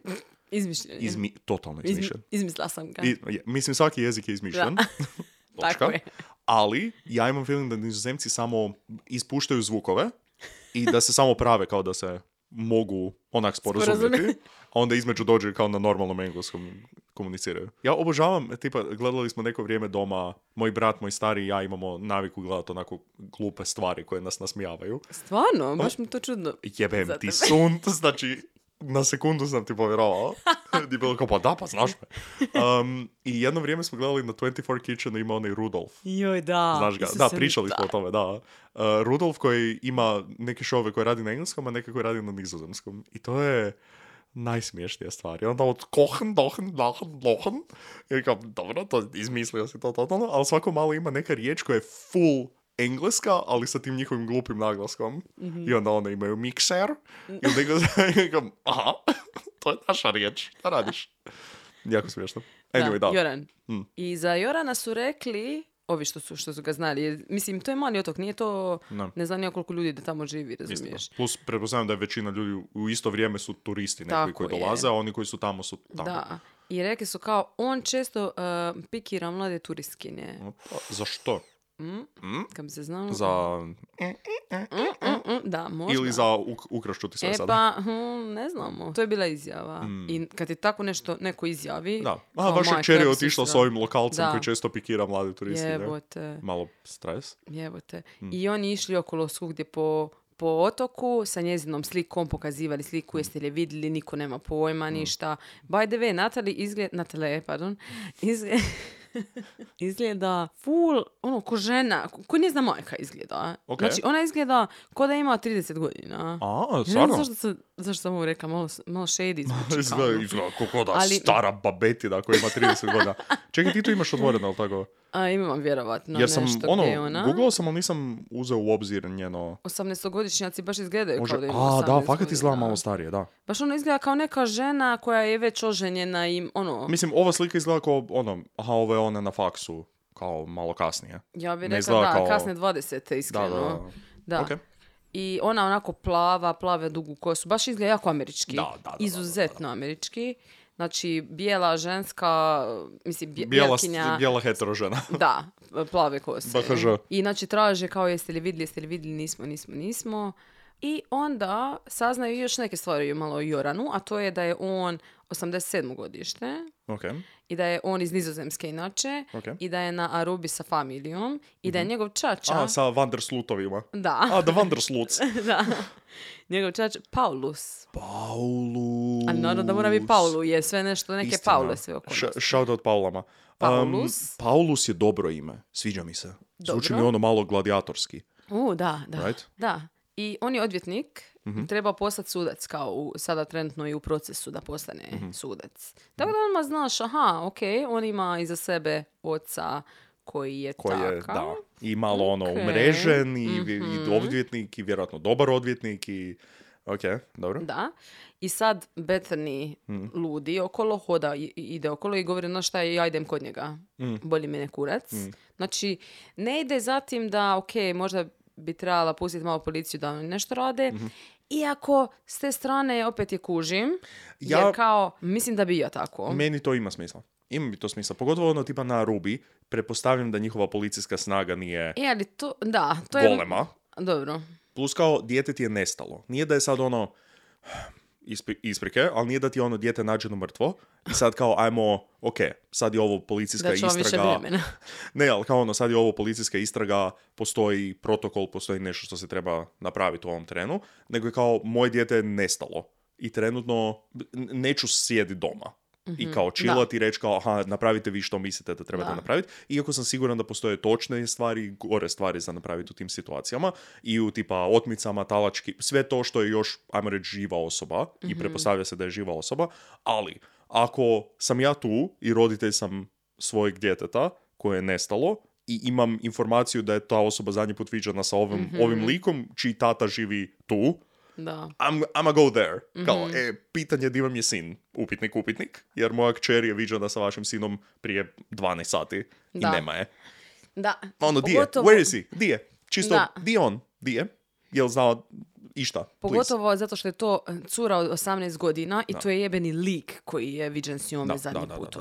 Izmišljen. Totalno izmišljen. Izmislila sam ga. Mislim, svaki jezik je izmišljen. Tako je. Ali, ja imam feeling da Nizozemci samo ispuštaju zvukove i da se samo prave kao da se... mogu onak sporazumjeti, a onda između dođe kao na normalnom engleskom komuniciraju. Ja obožavam, tipa, gledali smo neko vrijeme doma, moj brat, moj stari i ja imamo naviku gledati onako glupe stvari koje nas nasmijavaju. Stvarno? Baš mi to čudno. Jebem ti sunt, znači, na sekundu sam ti povjerovao. Ti bilo kao, pa da, pa znaš me. I jedno vrijeme smo gledali na 24 Kitchen, ima onaj Rudolf. Joj, da. Znaš ga? Da, pričali smo o tome, da. Rudolf koji ima neke šove koje radi na engleskom, a neke koje radi na nizozemskom. I to je najsmiješnija stvar. I onda od kohen, jer kao, dobro, to izmislio si to totalno, ali svako malo ima neka riječ koja je full engleska, ali sa tim njihovim glupim naglaskom. Mm-hmm. I onda one imaju mikser. I onda gledam, aha, to je naša riječ. Da radiš. Jako smiješno. Anyway, da. Joran. I za Jorana su rekli, ovi što su ga znali. Mislim, to je mali otok, nije to... Ne znam koliko ljudi da tamo živi, razumiješ. Isto. Plus, pretpostavljam da je većina ljudi u isto vrijeme su turisti neki koji dolaze, a oni koji su tamo su tamo. Da. I rekli su kao, on često pikira mlade turistkinje. Za što? Kad bi se znalo... Za... Da, možda. Ili za ukrašću ti sve sada. E pa, ne znamo. To je bila izjava. I kad je tako nešto neko izjavi... Da. A, vaša kćer je otišla s ovim lokalcem koji često pikira mlade turiste. Jebote. Malo stres. Jebote. I oni išli okolo svugdje po otoku sa njezinom slikom, pokazivali sliku, jeste li je vidjeli, niko nema pojma, ništa. By the way, Natalee izgleda full, ono, ko žena, ko njezna majka izgleda. Okay. Znači, ona izgleda ko da ima 30 godina. A, stvarno? Ne znam zašto sam ovo rekla, malo shady zvuči. Izgleda ko da ali... stara babetina koja ima 30 godina. Čekaj, ti to imaš odvoreno, ali tako? A, imam vjerovatno nešto gdje je ona. Googlao sam, ali nisam uzeo u obzir njeno... 18-godišnjaci baš izgledaju kao da ima 18 godina. A, da, fakat izgleda malo starije, da. Baš ona izgleda kao neka žena koja je već oženjena i ono... Mislim, ova slika izgleda kao ono, aha, ovo je ona na faksu, kao malo kasnije. Ja bih rekla da, kao... kasne 20. iskreno. Da. Okay. I ona onako plave dugu kosu. Baš izgleda jako američki. Da, izuzetno američki. Znači, bijela ženska, mislim, bijelkinja... Bijela hetero žena. Da, plave kose. Bakaža. I znači, traže kao jeste li vidjeli, nismo. I onda saznaju još neke stvari malo o Joranu, a to je da je on 87. godište. Okay. I da je on iz Nizozemske inače. Okay. I da je na Arubi sa familijom. I da je njegov čača... A, sa van der Slootovima. Da. A, da van der Sloots. Da. Njegov čač Paulus. Ali naravno da mora biti Paulu, je sve nešto, neke istina. Paule sve okolnosti. Shout out Paulama. Paulus. Paulus je dobro ime, sviđa mi se. Dobro. Zvuči mi ono malo gladijatorski. Da. Right? Da. I on je odvjetnik, treba postati sudac, kao sada trenutno i u procesu da postane sudac. Tako da odmah znaš, on ima iza sebe oca koji je takav. Da, i malo ono umrežen, i odvjetnik, i vjerojatno dobar odvjetnik, i... Ok, dobro. Da. I sad Bethany ludi okolo, hoda, ide okolo i govori, no šta, ja idem kod njega. Boli mene kurac. Znači, ne ide zatim da, možda bi trebala pustiti malo policiju da oni nešto rade. Iako, s te strane, opet je kužim. Jer kao, mislim da bi ja tako. Meni to ima smisla. Ima bi to smisla. Pogotovo ono tipa na Arubi. Pretpostavljam da njihova policijska snaga nije golema. Dobro. Plus kao, dijete ti je nestalo. Nije da je sad ono isprike, ali nije da ti je ono dijete nađeno mrtvo i sad kao ajmo, sad je ovo policijska istraga. Ne, ali kao ono, sad je ovo policijska istraga, postoji protokol, postoji nešto što se treba napraviti u ovom trenu, nego je kao moje dijete je nestalo i trenutno neću sjediti doma. I kao chillati i reći kao, napravite vi što mislite da trebate napraviti. Iako sam siguran da postoje točne stvari, gore stvari za napraviti u tim situacijama. I u tipa otmicama, talački, sve to što je još, ajmo reći, živa osoba. I pretpostavlja se da je živa osoba. Ali, ako sam ja tu i roditelj sam svojeg djeteta koje je nestalo i imam informaciju da je ta osoba zadnji put viđena sa ovim likom, čiji tata živi tu, da. I'm a go there. Kao, pitanje di vam je sin. Upitnik. Jer moja kćer je viđena sa vašim sinom prije 12 sati. Da. I nema je. Da. Ono, di je? Pogotovo... Where is he? Di je? Čisto, di je on? Di je? Jel znao išta? Pogotovo please. Zato što je to cura od 18 godina i to je jebeni lik koji je viđen s njome zadnji put.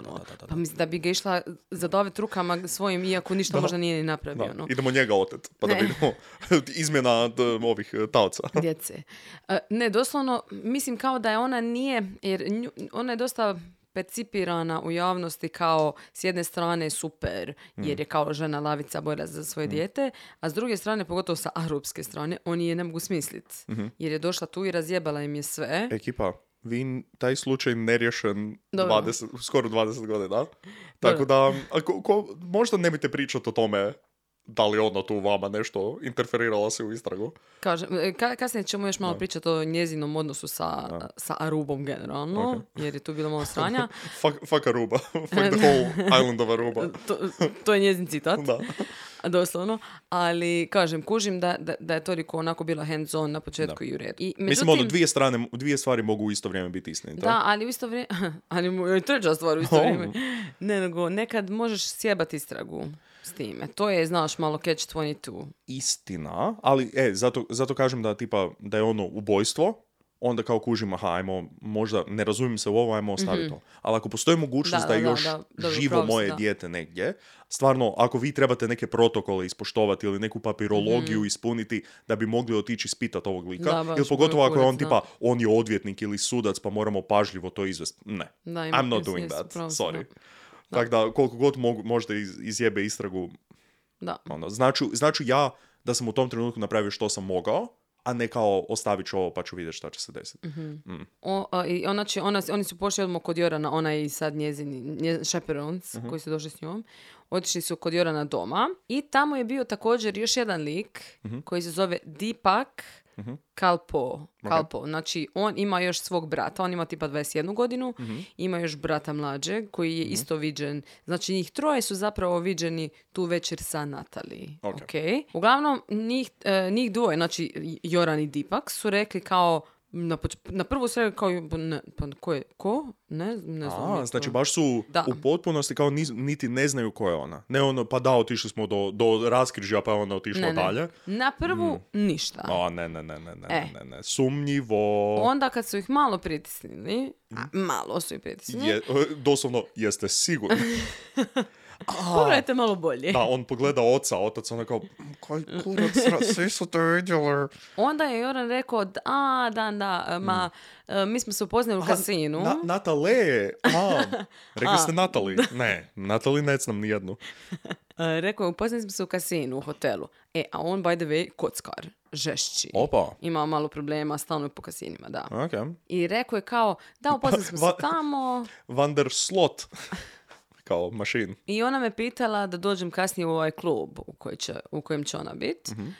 Pa mislim da bi ga išla zadavit rukama svojim, iako ništa možda nije ni napravio. No. Idemo njega otet, pa da vidimo izmjena ovih taoca. Djece. Ne, doslovno, mislim kao da je ona nije, jer ona je dosta... percipirana u javnosti kao s jedne strane super, jer je kao žena lavica borila za svoje dijete, a s druge strane, pogotovo sa arupske strane, oni je ne mogu smisliti. Jer je došla tu i razjebala im je sve. Ekipa, vi taj slučaj nerješen skoro 20 godina. Tako da, možda ne bite pričati o tome da li ona tu vama nešto interferirala se u istragu. Kasnije ćemo još malo pričati o njezinom odnosu sa Arubom generalno, jer je tu bilo malo sranja. Fuck Aruba. Fuck the whole island of Aruba. To je njezin citat. Doslovno. Ali, kažem, kužim da je toliko onako bila hands-on na početku i u redu. I, međutim, mislim, ono, dvije stvari mogu u isto vrijeme biti istinite. Da, ali u isto vrijeme... Ali treća stvar u isto vrijeme. Ne, nego, nekad možeš sjebati istragu. s time. To je, znaš, malo catch-22. Istina, ali zato kažem da tipa da je ono ubojstvo, onda kao kužim, aha, ajmo, možda ne razumijem se u ovo, ajmo ostaviti to. Ali ako postoji mogućnost da još živo moje dijete negdje, stvarno, ako vi trebate neke protokole ispoštovati ili neku papirologiju ispuniti da bi mogli otići ispitati ovog lika, da, ili pogotovo ako je on tipa, on je odvjetnik ili sudac pa moramo pažljivo to izvesti. Ne, da, I'm not doing that, sorry. Tako da, koliko god možda izjebe istragu, ono, znači ja da sam u tom trenutku napravio što sam mogao, a ne kao ostavit ću ovo pa ću vidjeti šta će se desiti. Mm-hmm. Oni su pošli odmah kod Jorana, ona i sad njezin šeperons koji su došli s njom. Otišli su kod Jorana doma i tamo je bio također još jedan lik koji se zove Deepak Kalpoe. Znači, on ima još svog brata, on ima tipa 21 godinu, ima još brata mlađeg koji je isto viđen. Znači, njih troje su zapravo viđeni tu večer sa Natalee. Okay. Uglavnom, njih dvoje, znači Joran i Deepak, su rekli kao na prvu sredu kao ne znam. Znači baš su u potpunosti kao niti ne znaju ko je ona. Ne ono, pa da, otišli smo do raskrižja, pa je ona otišla dalje. Na prvu ništa. Ne. Sumnjivo. Onda kad su ih malo pritisnili, doslovno, jeste sigurni. Pogledajte malo bolje. Da, on pogleda otac ona kao, kaj kurac, svi su te vidjeli. Onda je Joran rekao, mi smo se upoznali u kasinu. Natalee, rekli ste Natalee. Ne, Natalee ne znam nijednu. Rekao je, upoznali smo se u kasinu, u hotelu. A on, by the way, kockar, žešći. Opa. Ima malo problema, stalno je po kasinima, da. Okay. I rekao je kao, da, upoznali smo se tamo. Van der Sloot. Kao mašin. I ona me pitala da dođem kasnije u ovaj klub u kojem će ona biti. Mm-hmm.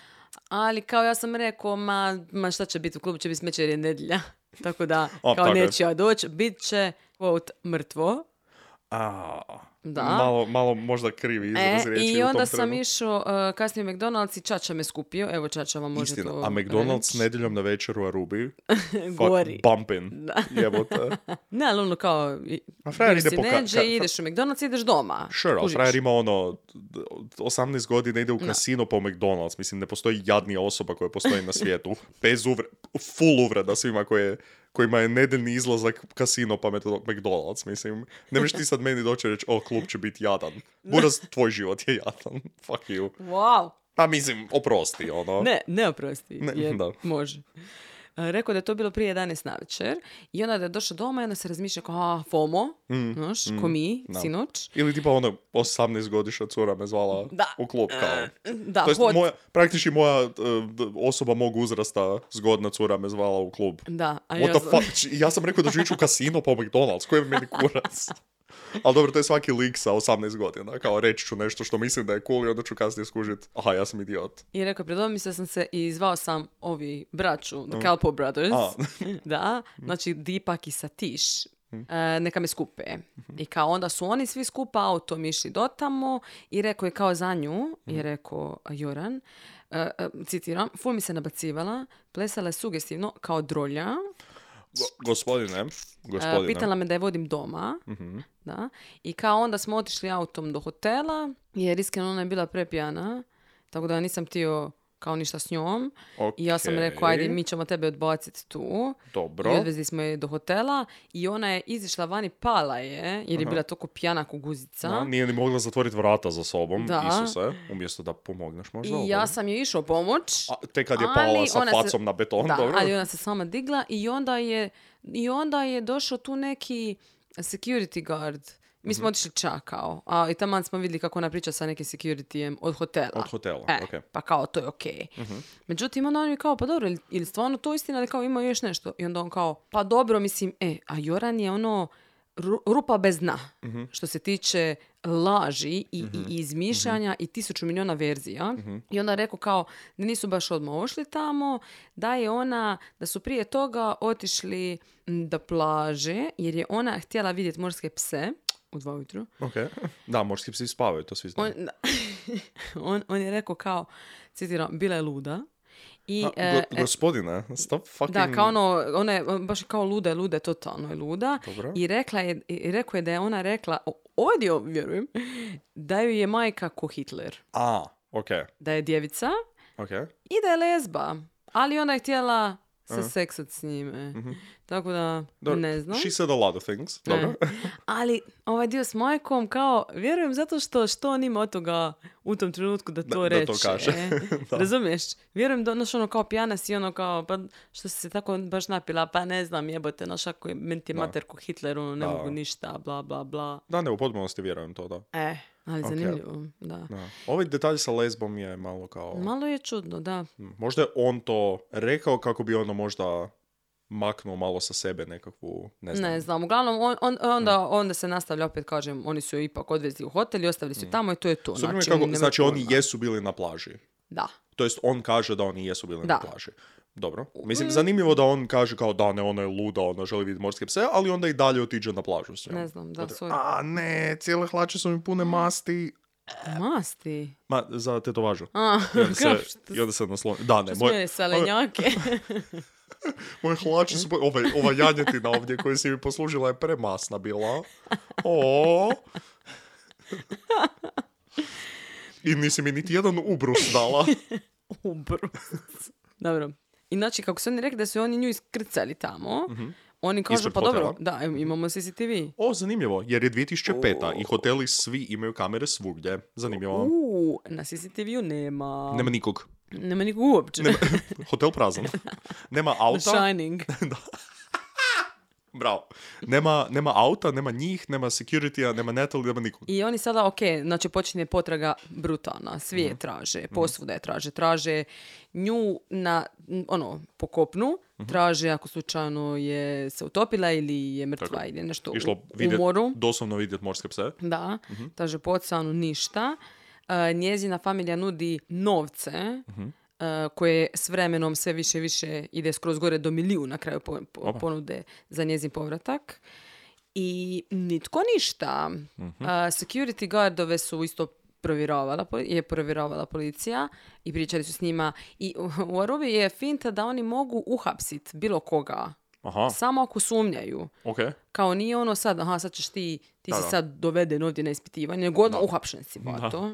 Ali kao ja sam rekao, ma šta će biti u klubu, će biti smeće jer je nedjelja. Tako da, kao neće ja doći, bit će, quote, mrtvo. Da. Malo možda krivi izraz riječi u tom trenutku. I onda sam išao kasnije u McDonald's i Čača me skupio. Evo Čača vam može to reći. A McDonald's nedjeljom na večer u Arubi. Gori. Bumpin. Jebote. Ne, ali ono kao... A frajer ide po ideš u McDonald's i ideš doma. Sure, a frajer ima ono 18 godina ide u kasino po McDonald's. Mislim, ne postoji jadnija osoba koja postoji na svijetu. Bez full uvreda svima kojima je nedeljni izlazak kasino pa McDonald's, mislim. Ne možeš ti sad meni doći reći, klub će biti jadan. Buraz, tvoj život je jadan. Fuck you. Wow. Pa mislim, oprosti, ono. Ne oprosti. Ne, da. Može. Rekao da je to bilo prije 11 na večer i onda da je došao doma i onda se razmišlja kao FOMO, ko mi, sinoć. Ili tipa ono 18 godišnja cura me zvala u klub kao. Da, praktički moja osoba mog uzrasta zgodna cura me zvala u klub. Da, a ja sam rekao da ću ići u kasino po McDonald's, koji je meni kurac. Ali dobro, to je svaki lik sa 18 godina. Kao, reći ću nešto što mislim da je cool i onda ću kasnije skužiti, aha, ja sam idiot. I rekao, predomislio sam se i zvao sam ovi braću, The Kalpoe Brothers. Da, znači Deepak i Satish. Neka me skupe. I kao onda su oni svi skupa autom išli dotamo i rekao je kao za nju, je rekao Joran, citiram, ful mi se nabacivala, plesala je sugestivno kao drolja. Gospodine. Pitala me da je vodim doma. Mm-hmm. Da. I kao onda smo otišli autom do hotela, jer iskreno ona je bila prepijana, tako da nisam htio kao ništa s njom. Okay. I ja sam rekao, ajde, mi ćemo tebe odbaciti tu. Dobro. I odvezli smo je do hotela i ona je izišla van i pala je, jer je bila toliko pijana ko guzica. Da, nije ni mogla zatvoriti vrata za sobom, Isuse, umjesto da pomogneš možda. I ja sam joj išao pomoć. Te kad je pala sa facom na beton. Da, dobro. Ali ona se sama digla i onda je došao tu neki security guard. Mi smo otišli čakao. I taman smo vidjeli kako ona priča sa nekim securityjem od hotela. Okay. Pa kao, to je okej. Okay. Mm-hmm. Međutim, onda on je kao, pa dobro, ili stvarno to istina, ali kao ima još nešto. I onda on kao, pa dobro, mislim, a Joran je ono rupa bez dna. Mm-hmm. Što se tiče laži i izmišljanja i 1000 miliona verzija. Mm-hmm. I onda rekao kao, da nisu baš odmah ošli tamo, da su prije toga otišli do plaže, jer je ona htjela vidjeti morske pse. U 2 ujutru. Okay. Da, morski psi spavaju, to svi znaju. On je rekao kao, citiram, bila je luda. I, gospodine, stop fucking... Da, kao ono, ona je baš kao luda, totalno je luda. Dobro. I rekao je da je ona rekla ovaj dio vjerujem, da ju je majka ko Hitler. A, okej. Okay. Da je djevica i da je lezba. Ali ona je htjela se seksat s njime. Mm-hmm. Tako da, ne znam. She said a lot of things. Dobro. Ali ovaj dio s majkom, kao, vjerujem zato što on ima od toga u tom trenutku da to reče. Da to kaže. Da. Razumiješ? Vjerujem da ono što ono kao pijana si ono kao, pa što si se tako baš napila, pa ne znam, jebote, naš ako je menti mater ko Hitler, ono, ne mogu ništa, bla, bla, bla. Da, ne, u potpunosti vjerujem to, da. Ali zanimljivo, da. Ovaj detalj sa lezbom je malo kao... Malo je čudno, da. Možda je on to rekao kako bi ono možda maknuo malo sa sebe nekakvu, ne znam. Uglavnom, onda se nastavlja opet, kažem, oni su ipak odvezli u hotel i ostavili su tamo i to je to. Znači, oni jesu bili na plaži. Da. To jest, on kaže da oni jesu bili na plaži. Dobro. Mislim, zanimljivo da on kaže kao da ne, ona je luda, ona želi vidjeti morske pse, ali onda i dalje otiđe na plažu s njom. Ne znam, da su... A ne, cijele hlače su mi pune masti. Masti? Ma, za tetovažu. A, i onda se nasloni. Da, ne, moje... Salenjake. Moje hlače su... Ova janjetina ovdje koju si mi poslužila je premasna bila. O. I nisi mi niti jedan ubrus dala. Ubrus. Dobro. Inače, kako su oni rekli da su oni nju iskrcali tamo, oni kažu, ispred hotela. Dobro, da, imamo CCTV. O, zanimljivo, jer je 2005. I hoteli svi imaju kamere svugdje. Zanimljivo. Na CCTV-u nema... Nema nikog. Nema nikog uopće. Hotel prazan. Nema auta. The Shining. Da. Bravo. Nema auta, nema njih, nema security-a, nema Natalee, nema nikog. I oni sada, znači počinje potraga brutalna. Svi je traže, posvuda je traže. Traže nju na, po kopnu, traže ako slučajno je se utopila ili je mrtva ili nešto u moru. Doslovno vidjeti morske pse. Da, traže po oceanu ništa. Njezina familija nudi novce, koje s vremenom sve više i više ide skroz gore do 1 milijun na kraju ponude za njezin povratak. I nitko ništa. Security guardove su isto provjeravala policija i pričali su s njima. I u Arubi je finta da oni mogu uhapsiti bilo koga. Aha. Samo ako sumnjaju. Okay. Kao nije ono sad, sad ćeš ti si sad doveden ovdje na ispitivanje, nego odmah uhapšen si, bato.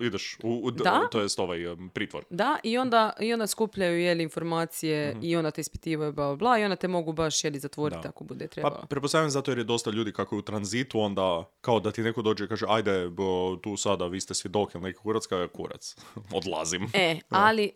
Ideš u pritvor. Da, i onda skupljaju informacije i onda te ispitivaju, bla, bla, i onda te mogu baš zatvoriti ako bude trebalo. Pa, prepostavljam zato jer je dosta ljudi kako je u tranzitu, onda kao da ti neko dođe i kaže, ajde, tu sada vi ste svjedok ili neki kurac, kao je kurac. Odlazim. Ali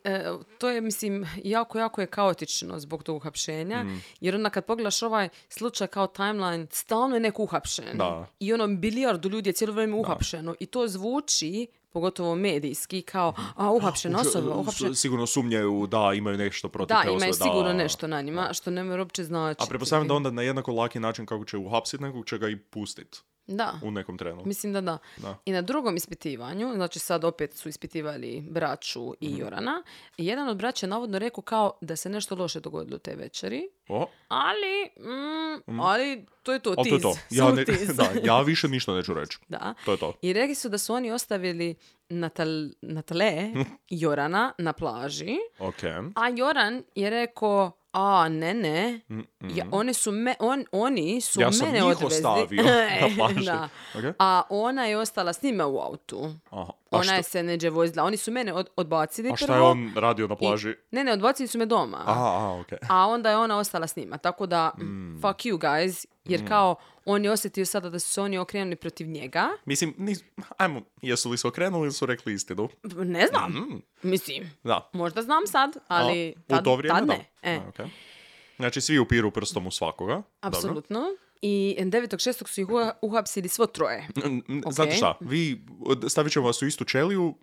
to je, mislim, jako, jako je kaotično zbog tog uhapšenja, jer onda kad pogledaš ovaj slučaj kao timeline, stalno je neko uhapšen. Da. I ono bilijardu ljudi je cijelo vrijeme uhapšeno. I to zvuči, pogotovo medijski, kao, uhapšena osoba, uhapšena... Sigurno sumnjaju da imaju nešto protiv te osobe. Da, imaju sigurno nešto na njima, što ne mora uopće znači. A pretpostavljam da onda na jednako laki način kako će uhapsiti, nekog će ga i pustiti. Da. U nekom trenu. Mislim da. I na drugom ispitivanju, znači sad opet su ispitivali braću i Jorana, i jedan od braća je navodno rekao kao da se nešto loše dogodilo te večeri, ali to je to, tiz. To. Ja više ništa neću reći. Da. To je to. I rekli su da su oni ostavili Natalee i Jorana na plaži, a Joran je rekao, ne. Oni su mene odvezli. Ja sam njih ostavio na plaži. A ona je ostala s njima u autu. Aha. Ona je se neđe vozila. Oni su mene odbacili. A šta je on radio na plaži? Ne, odbacili su me doma. A onda je ona ostala s njima. Tako da, fuck you guys. Jer kao, on je osjetio sada da su se oni okrenuli protiv njega. Mislim, jesu li se okrenuli ili su rekli istinu? Ne znam. Mislim, možda znam sad, ali tad ne. Znači, svi upiru prstom u svakoga. Apsolutno. Dobro. I 9.6. su ih uhapsili svo troje. Znate šta, vi stavit ćemo vas u istu čeliju,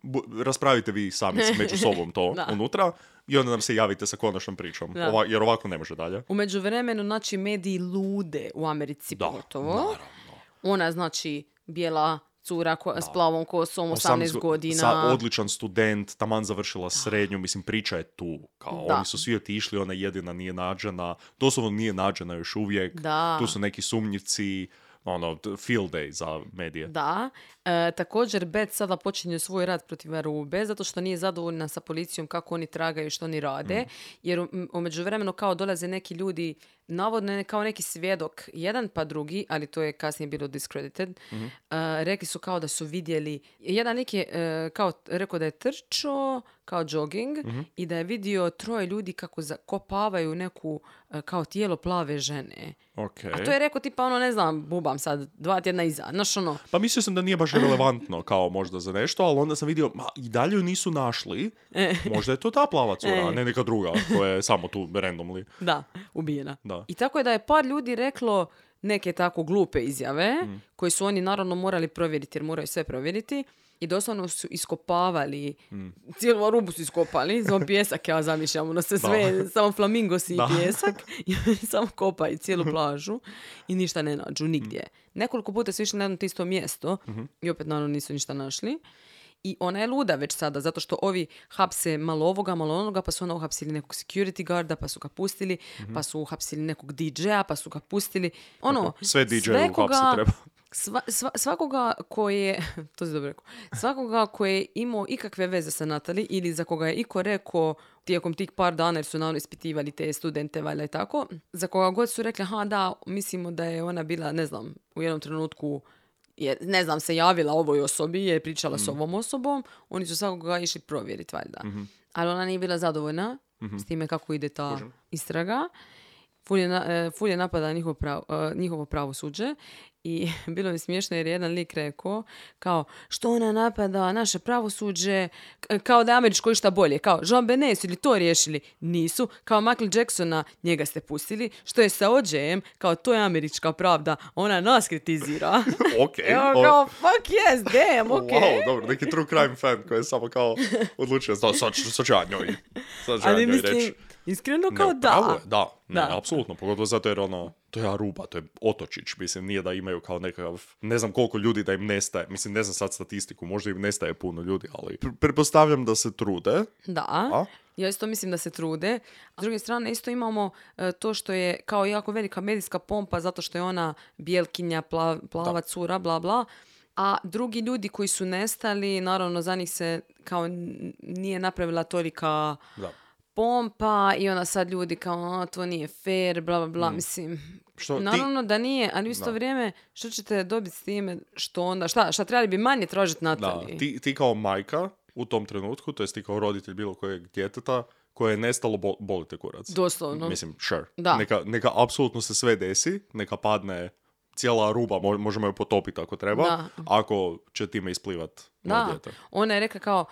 raspravite vi sami među sobom to unutra i onda nam se javite sa konačnom pričom. Jer ovako ne može dalje. U međuvremenu, znači, mediji lude u Americi pogotovo. Naravno. Ona, znači, bijela cura s plavom kosom, 18 godina. Sa odličan student, taman završila srednju, mislim, priča je tu. Kao, oni su svi otišli, ona jedina nije nađena, doslovno nije nađena još uvijek. Da. Tu su neki sumnjivci, field day za medije. Da. Također, Beth sada počinje svoj rad protiv Arube, zato što nije zadovoljna sa policijom kako oni tragaju, što oni rade, jer u međuvremenu kao dolaze neki ljudi navodno je kao neki svjedok jedan pa drugi, ali to je kasnije bilo discredited, rekli su kao da su vidjeli, jedan neki kao rekao da je trčao kao jogging i da je vidio troje ljudi kako zakopavaju neku kao tijelo plave žene. Okay. A to je rekao tipa ono, ne znam, bubam sad, 2 tjedna iza. Znaš ono... Pa mislio sam da nije baš relevantno kao možda za nešto, ali onda sam vidio, ma i dalje ju nisu našli. Možda je to ta plava cura, ne neka druga koja je samo tu randomly. Da, ubijena. Da. I tako je da je par ljudi reklo neke tako glupe izjave koje su oni naravno morali provjeriti jer moraju sve provjeriti. I doslovno su iskopavali, cijelu Arubu su iskopali, samo pijesak, ja zamišljam, ono se sve, samo flamingosi i pijesak, samo kopaju cijelu plažu i ništa ne nađu, nigdje. Nekoliko puta su išli na jedno isto mjesto i opet naravno nisu ništa našli. I ona je luda već sada, zato što ovi hapse malo ovoga, malo onoga, pa su onda uhapsili nekog security guarda, pa su ga pustili, pa su uhapsili nekog DJ-a, pa su ga pustili. Ono, okay. Sve DJ-e u hapse treba. Svakoga ko je, to si dobro rekao, svakoga ko je imao ikakve veze sa Natalee ili za koga je iko rekao tijekom tih par dana jer su naravno ispitivali te studente valjda i tako, za koga god su rekli, aha da, mislimo da je ona bila, ne znam, u jednom trenutku je, ne znam, se javila ovoj osobi, je pričala s ovom osobom, oni su svakoga išli provjeriti valjda. Ali ona nije bila zadovoljna s time kako ide ta istraga. Ful je napada njihovo pravosuđe i bilo mi smiješno jer je jedan lik rekao kao što ona napada naše pravosuđe kao da je američko išta bolje, kao Jean Benet su li to riješili? Nisu. Kao Michael Jacksona, njega ste pustili. Što je sa OJ-em? Kao to je američka pravda, ona nas kritizira. Okay. Evo kao fuck yes, damn, ok. Wow, dobro, neki true crime fan koji je samo kao odlučio sad ću ja njoj reći. Iskreno kao ne, pravo, da. Ne, apsolutno, pogotovo zato jer ono, to je Aruba, to je otočić, mislim, nije da imaju kao nekakav, ne znam koliko ljudi da im nestaje, mislim, ne znam sad statistiku, možda im nestaje puno ljudi, ali pretpostavljam da se trude. Da, ja isto mislim da se trude. A s druge strane, isto imamo to što je kao jako velika medijska pompa zato što je ona bijelkinja, plava cura, bla bla, a drugi ljudi koji su nestali, naravno, za njih se kao nije napravila tolika... Da. Pompa i ona sad ljudi kao to nije fair, bla bla bla, mislim, što, naravno da nije, ali u isto vrijeme što ćete dobiti s time što onda, šta trebali bi manje tražiti Natalee? Ti kao majka u tom trenutku, to jest ti kao roditelj bilo kojeg djeteta koje je nestalo, boli te kurac. Doslovno. Mislim, sure. Da. Neka apsolutno se sve desi, neka padne cijela Aruba, možemo ju potopiti ako treba, ako će time isplivat. Da, ona je rekla kao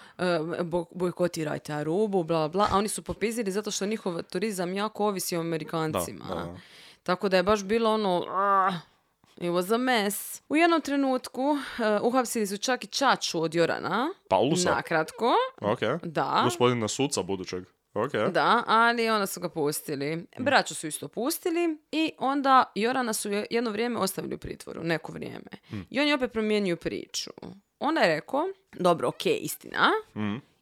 bojkotirajte Arubu, bla bla, a oni su popizili zato što njihov turizam jako ovisi o Amerikancima. Da. Tako da je baš bilo ono, it was a mess. U jednom trenutku uhapsili su čak i ćaću od Jorana. Paulusa? Nakratko. Okay. Da. Gospodina suca budućeg. Okay. Da, ali onda su ga pustili. Braću su isto pustili i onda Jorana su jedno vrijeme ostavili u pritvoru, neko vrijeme. I on je opet promijenio priču. Ona je rekao, dobro, okej, istina,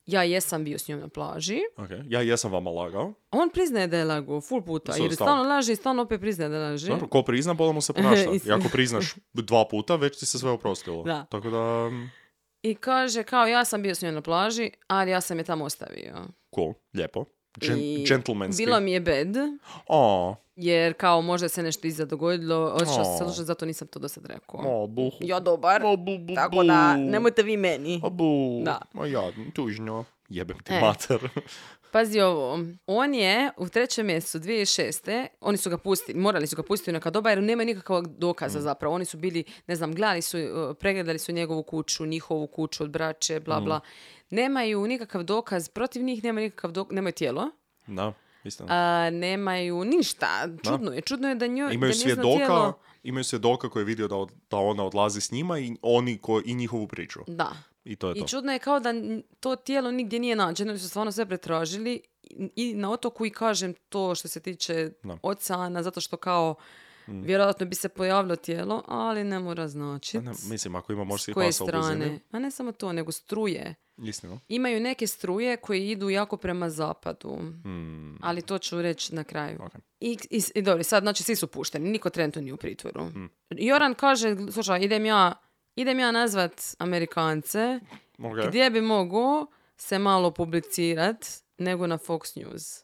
ja jesam bio s njom na plaži. Okay. Ja jesam vama lagao. On priznaje da je lagao, full puta, jer stalno laže i stalno opet priznaje da je laže. Dobro, ko prizna, bolamo se ponaša. I ako priznaš 2 puta, već ti se sve oprostilo. Da. Tako da... I kaže, kao ja sam bio s njom na plaži, ali ja sam je tamo ostavio. Cool, lijepo. Gentlemanski. Bilo mi je bed. Jer kao možda se nešto iza dogodilo, osjećao se loše, zato nisam to do sad rekao. Ja dobar, tako da nemojte vi meni. Da. Ma jadno, tužno. Jebem ti mater. Pazi ovo, on je u 3. mjesecu 2006. Oni su ga pustili, morali su ga pustiti neka doba jer nema nikakvog dokaza zapravo. Oni su bili, ne znam, gledali su, pregledali su njegovu kuću, njihovu kuću od braće, bla bla. Nemaju nikakav dokaz, protiv njih nemaju tijelo. Da, isto. Nemaju ništa, čudno je da njoj imaju svjedoka. Imaju svjedoka koji je vidio da ona odlazi s njima i oni i njihovu priču. Da. I to je to. I čudno je kao da to tijelo nigdje nije nađeno, oni su stvarno sve pretražili i na otoku i kažem to što se tiče oceana, zato što kao vjerojatno bi se pojavilo tijelo, ali ne mora značiti. Mislim, ako ima morski pas u blizini. A ne samo to, nego struje. Istino. Imaju neke struje koje idu jako prema zapadu, ali to ću reći na kraju. Okay. I dobro, sad znači svi su pušteni, niko trenutno nije u pritvoru. Joran kaže, slušaj, idem ja nazvat Amerikance, okay. Gdje bi mogu, se malo publicirat nego na Fox News.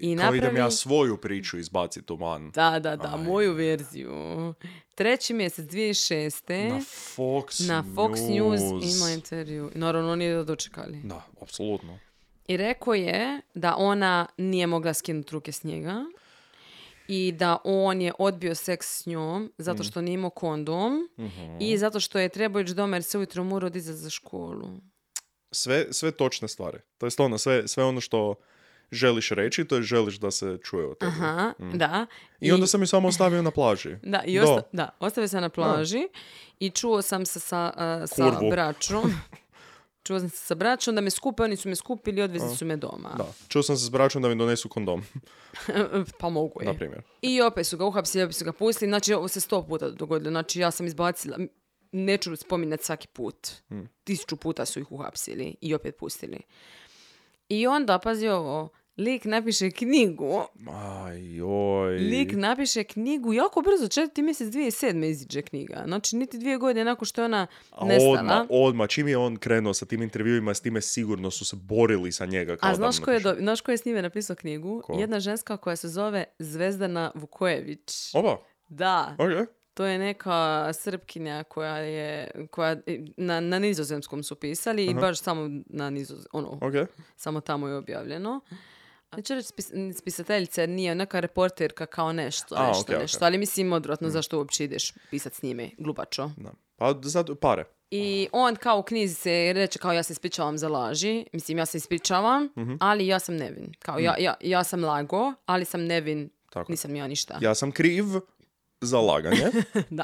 I kao idem ja svoju priču izbaciti u van. Da, moju verziju. 3. mjesec 2006. Na Fox News ima intervju. Naravno, oni je dočekali. Da, apsolutno. I rekao je da ona nije mogla skinuti ruke s njega i da on je odbio seks s njom zato što nije imao kondom i zato što je trebao ići doma jer se ujutro mora odizati za školu. Sve točne stvari. To je ono, sve ono što želiš reći, to je želiš da se čuje o tebi. Aha, da. I onda sam ju samo ostavio na plaži. Da, i ostavio sam na plaži i čuo sam se sa braćom. Čuo sam se sa braćom da me skupe, oni su me skupili i odvezli su me doma. Da. Čuo sam se s braćom da mi donesu kondom. Pa mogu je. Naprimjer. I opet su ga uhapsili, opet su ga pustili. Znači, ovo se 100 puta dogodilo. Znači, ja sam izbacila... Neću spominjati svaki put. 1000 puta su ih uhapsili i opet pustili. I onda, pazi ovo, lik napiše knjigu. Ajoj. Lik napiše knjigu jako brzo, 4. mjesec 2007. iziđe knjiga. Znači, niti 2 godine nakon što je ona nestala. Odmah. Čim je on krenuo sa tim intervjuima, s time sigurno su se borili sa njega. Kao a znaš ko je s njime napisao knjigu? Ko? Jedna ženska koja se zove Zvezdana Vukojević. Oba? Da. Okay. To je neka Srpkinja koja na nizozemskom su pisali i baš samo na nizozemskom, samo tamo je objavljeno. Neću reći spisateljica, nije neka reporterka kao nešto, ali mislim odvratno zašto uopće ideš pisati s njime, glupačo. Da. Pa zato pare. I on kao u knjizi se reče kao ja se ispričavam za laži, mislim ja se ispričavam, ali ja sam nevin. Kao ja sam lago, ali sam nevin, tako. Nisam ja ništa. Ja sam kriv. Za laganje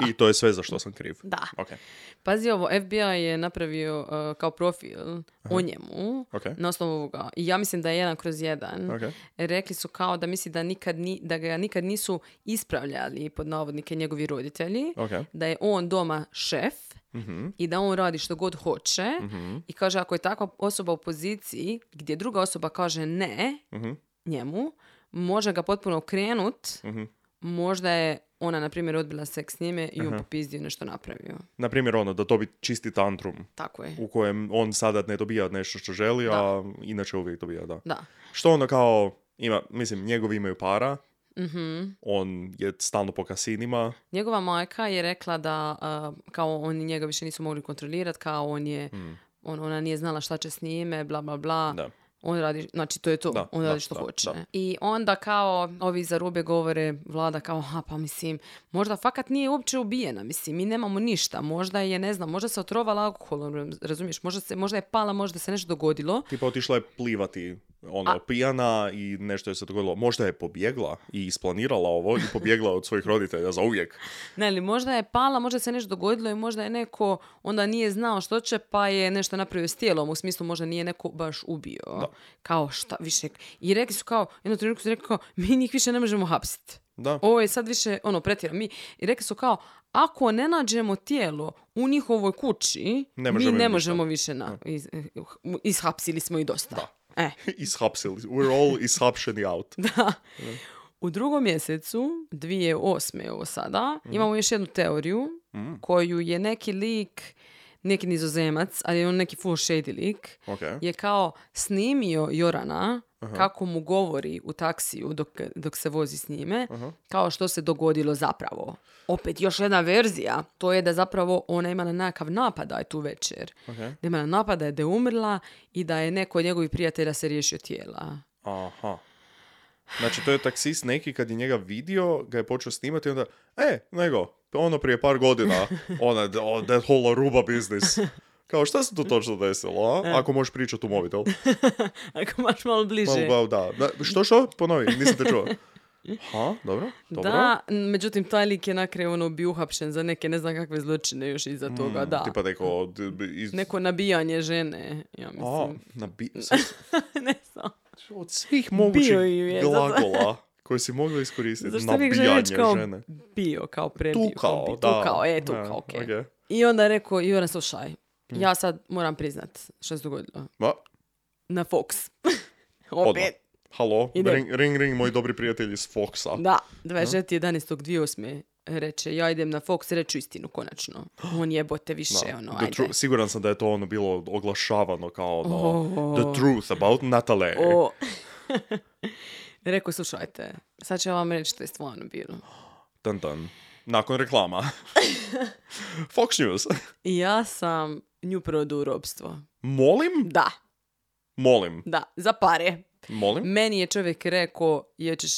i to je sve za što sam kriv. Da. Okay. Pazi ovo, FBI je napravio kao profil o njemu na osnovu ovoga. I ja mislim da je 1/1. Rekli su kao da misli da, da ga nikad nisu ispravljali pod navodnike njegovi roditelji. Da je on doma šef i da on radi što god hoće. I kaže ako je takva osoba u poziciji gdje druga osoba kaže ne njemu, može ga potpuno okrenut. Možda je ona, na primjer, odbila seks s njime i on popizdio nešto napravio. Na primjer, ono, da to bi čisti tantrum. Tako je. U kojem on sada ne dobija nešto što želi, a inače uvijek dobija, da. Što ono kao, njegovi imaju para, on je stalno po kasinima. Njegova majka je rekla da, kao oni njega više nisu mogli kontrolirati, kao on je, ona nije znala šta će s njime, bla, bla, bla. Da. On radi, znači to je to, on radi što hoće. Da. I onda kao ovi iz Arube govore, vlada kao, možda fakat nije uopće ubijena, mi nemamo ništa, možda je, možda se otrovala alkoholom, razumiješ, možda je pala, možda se nešto dogodilo. Tipa otišla je plivati, pijana i nešto je se dogodilo. Možda je pobjegla i isplanirala ovo i pobjegla od svojih roditelja za uvijek. Ne, ali možda je pala, možda se nešto dogodilo i možda je neko onda nije znao što će, pa je nešto napravio s tijelom, u smislu možda nije neko baš ubio. Da. Kao šta više. I rekli su kao, jednu trenutku su rekli kao, mi njih više ne možemo hapsiti. Da. Ovo je sad više, pretjeram mi. I rekli su kao, ako ne nađemo tijelo u njihovoj kući, mi ne možemo više ishapsili smo i dosta. Da. Ishapsili. We're all ishapšeni out. Da. U 2. mjesecu, 2008. ovo sada, imamo još jednu teoriju koju je neki lik, neki nizozemac, ali on neki full shady lik, je kao snimio Jorana kako mu govori u taksiju dok se vozi s njime, kao što se dogodilo zapravo. Opet još jedna verzija, to je da zapravo ona imala nekakav napadaj tu večer. Da imala napadaj, da je umrla i da je neko od njegovih prijatelja se riješio tijela. Aha. Znači, to je taksist neki, kad je njega vidio, ga je počeo snimati i onda, ono prije par godina, that whole Aruba business. Kao, šta se tu točno desilo, ako možeš pričati u mobitel? Ako možeš malo bliže. Da. Što? Ponovi, nisam te čuo. Ha, dobro. Da, međutim, taj lik je nakrije bio uhapšen za neke, ne znam kakve zločine još iza toga, da. Tipa neko nabijanje žene, ja mislim. Ne znam. Od svih mogućih glagola koje si mogla iskoristiti, nabijanje žene. Bio, kao predio. Tukao, okej. Okay. I onda je rekao, Joran, slušaj, ja sad moram priznat što se dogodilo. Ba? Na Fox. Opet. Halo, ring, moj dobri prijatelj iz Foxa. Da, 24.11.2008. reče, ja idem na Fox, reću istinu konačno. On jebote više, da, ono, ajde. Siguran sam da je to ono bilo oglašavano kao ono, the truth about Natalee. Oh. Rekao, slušajte, sad ću vam reći što je stvarno bilo. Dun, dun. Nakon reklama. Fox News. Ja sam nju prodao u robstvo. Molim? Da. Molim? Da, za pare. Molim? Meni je čovjek rekao,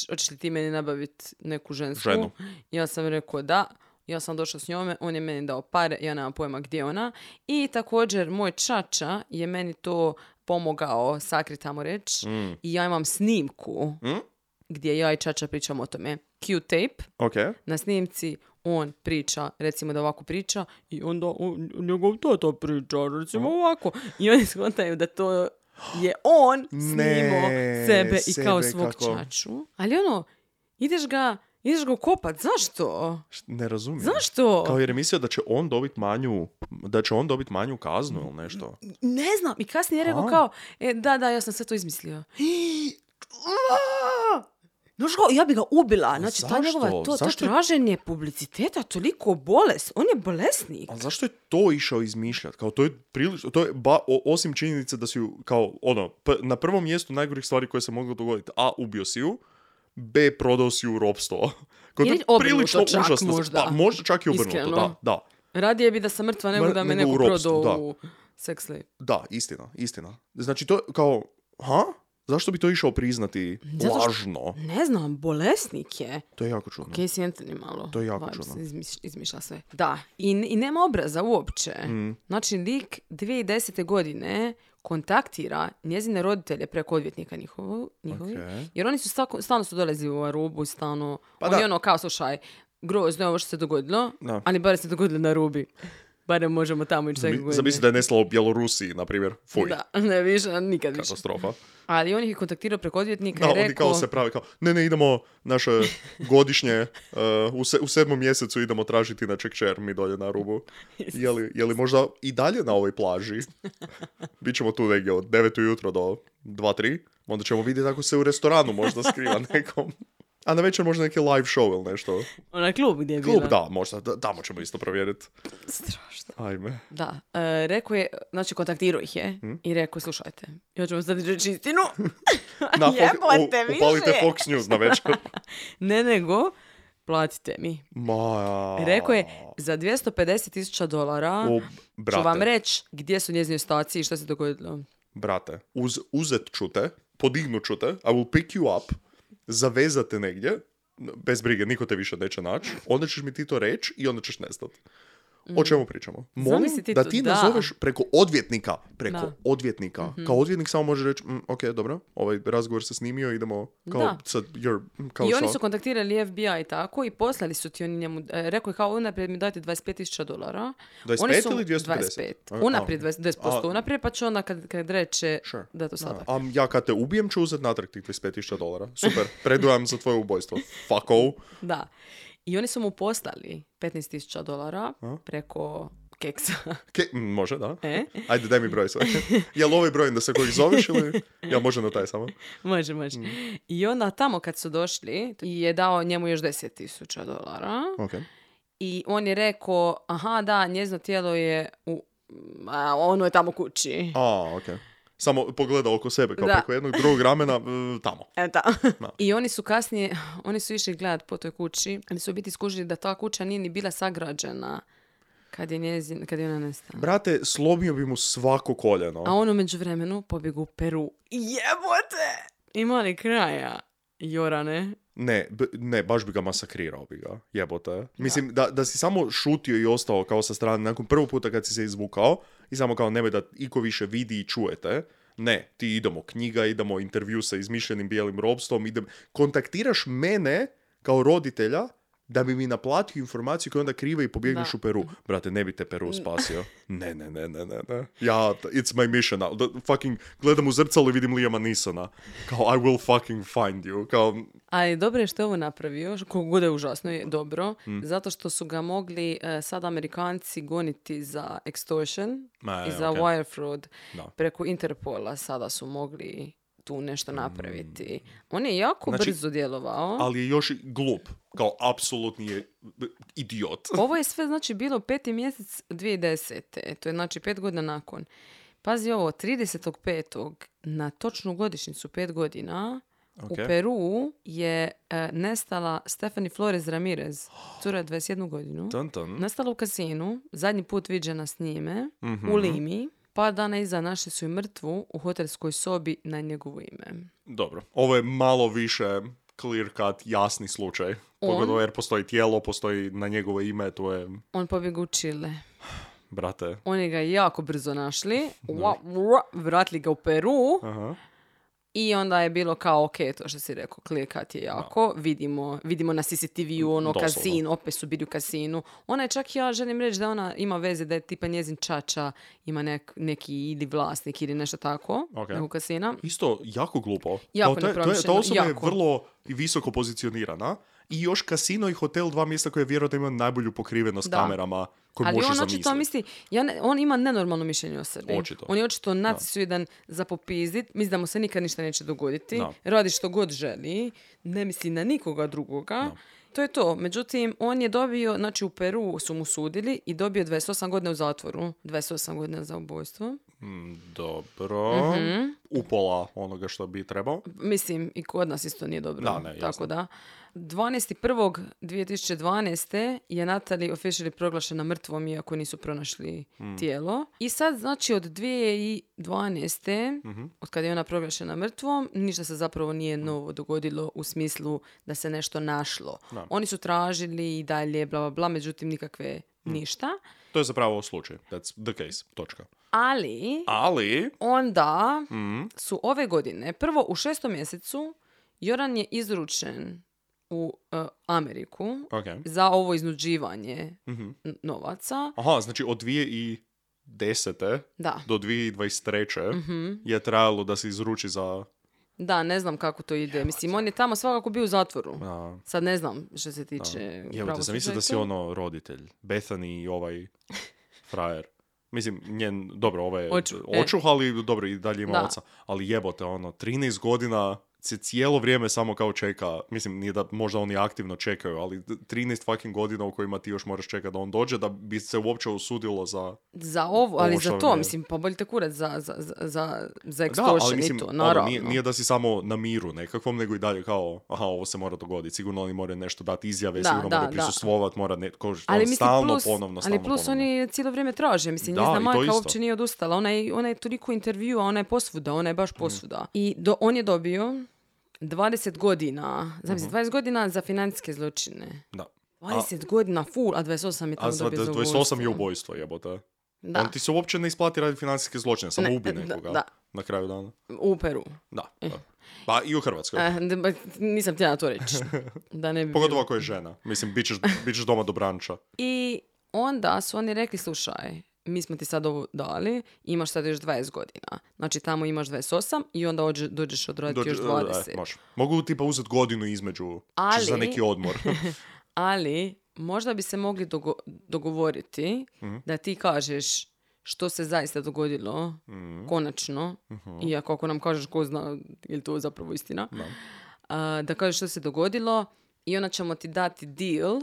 hoćeš li ti meni nabaviti neku žensku? Ženu. Ja sam rekao da, ja sam došla s njome, on je meni dao pare, ja nemam pojma gdje ona. I također moj čača je meni to pomogao sakrit, tamo reći. Mm. I ja imam snimku gdje ja i čača pričam o tome. Q-tape. Okay. Na snimci on priča, recimo da ovako priča i onda njegov tata priča, recimo ovako. I oni skontaju da to je on snimao sebe i kao svog čaču. Ali ono, ideš ga kopat, zašto? Ne razumijem. Zašto? Kao jer je mislio da će on dobiti manju kaznu ili nešto. Ne znam, i kasnije je rekao kao, da, ja sam sve to izmislio. No što, ja bi ga ubila. Znači, zašto? Ta njegova, to traženje publiciteta, toliko bolest. On je bolesnik. A zašto je to išao izmišljati? Kao, to je prilično, osim činjenice da si ju, kao, ono, na prvom mjestu najgorih stvari koje se moglo dogoditi. A, ubio si ju. B, prodao si ju robstvo. Ili obrnuto čak možda. Pa, možda čak i obrnuto, iskreno. Da. Radije bi da sam mrtva nego da me neko prodao u sex slave. Da, istina. Znači, to kao, zašto bi to išao priznati lažno? Ne znam, bolesnik je. To je jako čudno. Casey Anthony malo. To je jako čudno. Izmišlja sve. Da, i nema obraza uopće. Mm. Znači, lik 2010. godine kontaktira njezine roditelje preko odvjetnika njihovi. Okay. Jer oni su stalno su dolazili u Arubu, stalno. Pa oni ono kao, slušaj, grozno je ovo što se dogodilo, no, ali bar se dogodilo na Arubi. Barem možemo tamo ići sve godine. Zamisli da je nestalo u Bjelorusiji, na primjer. Fuj. Da, ne više, nikad više. Katastrofa. Ali on ih je kontaktirao preko odvjetnika i rekao... Da, oni kao se prave, kao, ne, idemo naše godišnje, u 7. mjesecu idemo tražiti na čekčer, mi dolje na Rubu. Je li možda i dalje na ovoj plaži? Bićemo tu negdje od 9 ujutro do 2-3. Onda ćemo vidjeti ako se u restoranu možda skriva nekom. A na večer možda neki live show ili nešto. Ona klub gdje je bila. Klub, da, možda. Tamo ćemo isto provjeriti. Strašno. Ajme. Da. Rekao je, znači kontaktirao ih je i rekao, slušajte, ja ću vam sad reći istinu. Jebote više. Upalite Fox News na večer. Ne nego, platite mi. Rekao je, za $250,000 ću vam reći gdje su njezini ostaci i što se dogodilo. Brate, uzet ću te, podignut ću te, I will pick you up. Zavezate negdje, bez brige, niko te više neće naći, onda ćeš mi ti to reći i onda ćeš nestati. O čemu pričamo? Molim da ti nazoveš preko odvjetnika. Mm-hmm. Kao odvjetnik samo može reći, ok, dobro, ovaj razgovor se snimio, idemo kao... Sad, kao i oni su kontaktirali FBI tako i poslali su ti, oni njemu, rekao je kao, unaprijed mi dajte $25,000. 25 oni su, ili 250? 25. Unaprijed, 20%. Unaprijed, pa će onda kad reče sure, da to sada. Ja kad te ubijem ću uzeti natrag tih $25,000. Super, predujam za tvoje ubojstvo. Fuck off. Da. I oni su mu poslali $15,000 preko keksa. Može, da. Ajde, daj mi broj svoj. Jel ovaj broj da se koji zoveš ili... Ja možem na taj samo. Može. I onda tamo kad su došli je dao njemu još $10,000. Okay. I on je rekao, njezno tijelo je u... ono je tamo kući. Okay. Samo pogleda oko sebe, kao preko jednog drugog ramena, tamo. I oni su kasnije, išli gledati po toj kući, ali su biti skužili da ta kuća nije ni bila sagrađena kad je ona nestala. Brate, slomio bi mu svako koljeno. A on u međuvremenu pobjegu u Peru. Jebote! Ima li kraja, Jorane? Ne, baš bi ga masakrirao bi ga. Jebote. Mislim, da si samo šutio i ostao kao sa strane nakon prvog puta kad si se izvukao i samo kao nemoj da iko više vidi i čujete. Ne, ti idemo intervju sa izmišljenim bijelim robstvom, kontaktiraš mene kao roditelja da bi mi naplatio informaciju koju onda krive i pobjegneš u Peru. Brate, ne bi te Peru spasio. Ne. Ja, it's my mission now. Fucking, gledam u zrcalo i vidim Liama Nisona. Kao, I will fucking find you. Kao... Ali dobro je što je ovo napravio, koliko god je užasno, je dobro. Zato što su ga mogli sad Amerikanci goniti za extortion i za wire fraud. No. Preko Interpola sada su mogli tu nešto napraviti. On je jako brzo djelovao. Ali je još glup. Kao apsolutni je idiot. Ovo je sve, znači, bilo 5. mjesec 2010. To je, znači, 5 godina nakon. Pazi ovo, 30.5. na točnu godišnjicu, 5 godina, okay, u Peru je nestala Stephanie Flores Ramirez, cura 21 godinu. Nestala u kasinu, zadnji put viđena s njime, u Limi. Par dana iza našli su i mrtvu u hotelskoj sobi na njegovo ime. Dobro, ovo je malo više clear cut, jasni slučaj. Pogotovo jer postoji tijelo, postoji na njegovo ime, to je... On pobjegao u Čile. Brate. Oni ga jako brzo našli, vratili ga u Peru. Aha. I onda je bilo kao, ok, to što si rekao, clear cut je jako, vidimo na CCTV-u, ono, kasino, opet su bili u kasinu. Ona je čak, ja želim reći da ona ima veze, da je tipa njezin čača, ima neki ili vlasnik ili nešto tako, nekog kasina. Isto, jako glupo. Jako nepromišljeno. Ta osoba je vrlo visoko pozicionirana. I još kasino i hotel, 2 mjesta koje vjerojatno imaju najbolju pokrivenost kamerama koju možeš zamisliti. Ali on očito misli, on ima nenormalno mišljenje o sebi. Očito. On je očito narcisoidan za popizdit, misli da mu se nikad ništa neće dogoditi, radi što god želi, ne misli na nikoga drugoga. To je to. Međutim, on je dobio, znači u Peru su mu sudili i dobio 28 godina u zatvoru. 28 godina za ubojstvo. Dobro. Upola onoga što bi trebao. Mislim, i kod nas isto nije dobro. Da, ne, tako da. 12.1.2012. je Natalee officially proglašena mrtvom iako nisu pronašli tijelo. I sad, znači, od 2012. Od kada je ona proglašena mrtvom, ništa se zapravo nije novo dogodilo u smislu da se nešto našlo. Da. Oni su tražili i dalje, bla, bla, bla, međutim nikakve ništa. To je zapravo slučaj. That's the case. Točka. Ali onda su ove godine, prvo u 6. mjesecu, Joran je izručen u Ameriku za ovo iznuđivanje novaca. Aha, znači od 2010. do 2023. Je trajalo da se izruči za... Da, ne znam kako to ide. Mislim, on je tamo svakako bio u zatvoru. Da. Sad ne znam što se tiče... Evo te, zamisli da si ono roditelj. Bethany i ovaj frajer. Mislim, njen, dobro, ovaj očuh, ali dobro, i dalje ima oca. Ali jebote, ono, 13 godina se cijelo vrijeme samo kao čeka. Mislim, nije da možda oni aktivno čekaju, ali 13 fucking godina u kojima ti još moraš čekati da on dođe, da bi se uopće osudilo za... Za ovo, ali za to, mislim, pa bolje te kurat za extortion i to, naravno. Ali nije da si samo na miru nekakvom, nego i dalje kao, aha, ovo se mora dogoditi, sigurno oni moraju nešto dati izjave, sigurno mora prisustvovati, mora netko, stalno ponovno. Ali plus oni cijelo vrijeme traže, mislim, njezna majka uopće nije odustala, ona je toliko intervjua, ona je posvuda, ona je baš posvuda. I on je dobio 20 godina. Znam se, 20 godina za financijske zločine. Da. 20 godina full, a 28 je tamo dobio za ubojstvo. 28 je ubojstvo, jebote. Da. On ti se uopće ne isplati radi financijske zločine, samo ubi nekoga na kraju dana. U Peru. Da. Pa i u Hrvatskoj. Nisam htjela to reći. Da ne bi pogotovo ako je žena. Mislim, bit ćeš doma do branča. I onda su oni rekli, slušaj, mi smo ti sad ovo dali, imaš sad još 20 godina. Znači tamo imaš 28 i onda dođeš odraditi još 20. Mogu ti pa uzeti godinu između za neki odmor. Ali možda bi se mogli dogovoriti da ti kažeš što se zaista dogodilo konačno, iako ako nam kažeš ko zna, je li to zapravo istina, da kažeš što se dogodilo i onda ćemo ti dati deal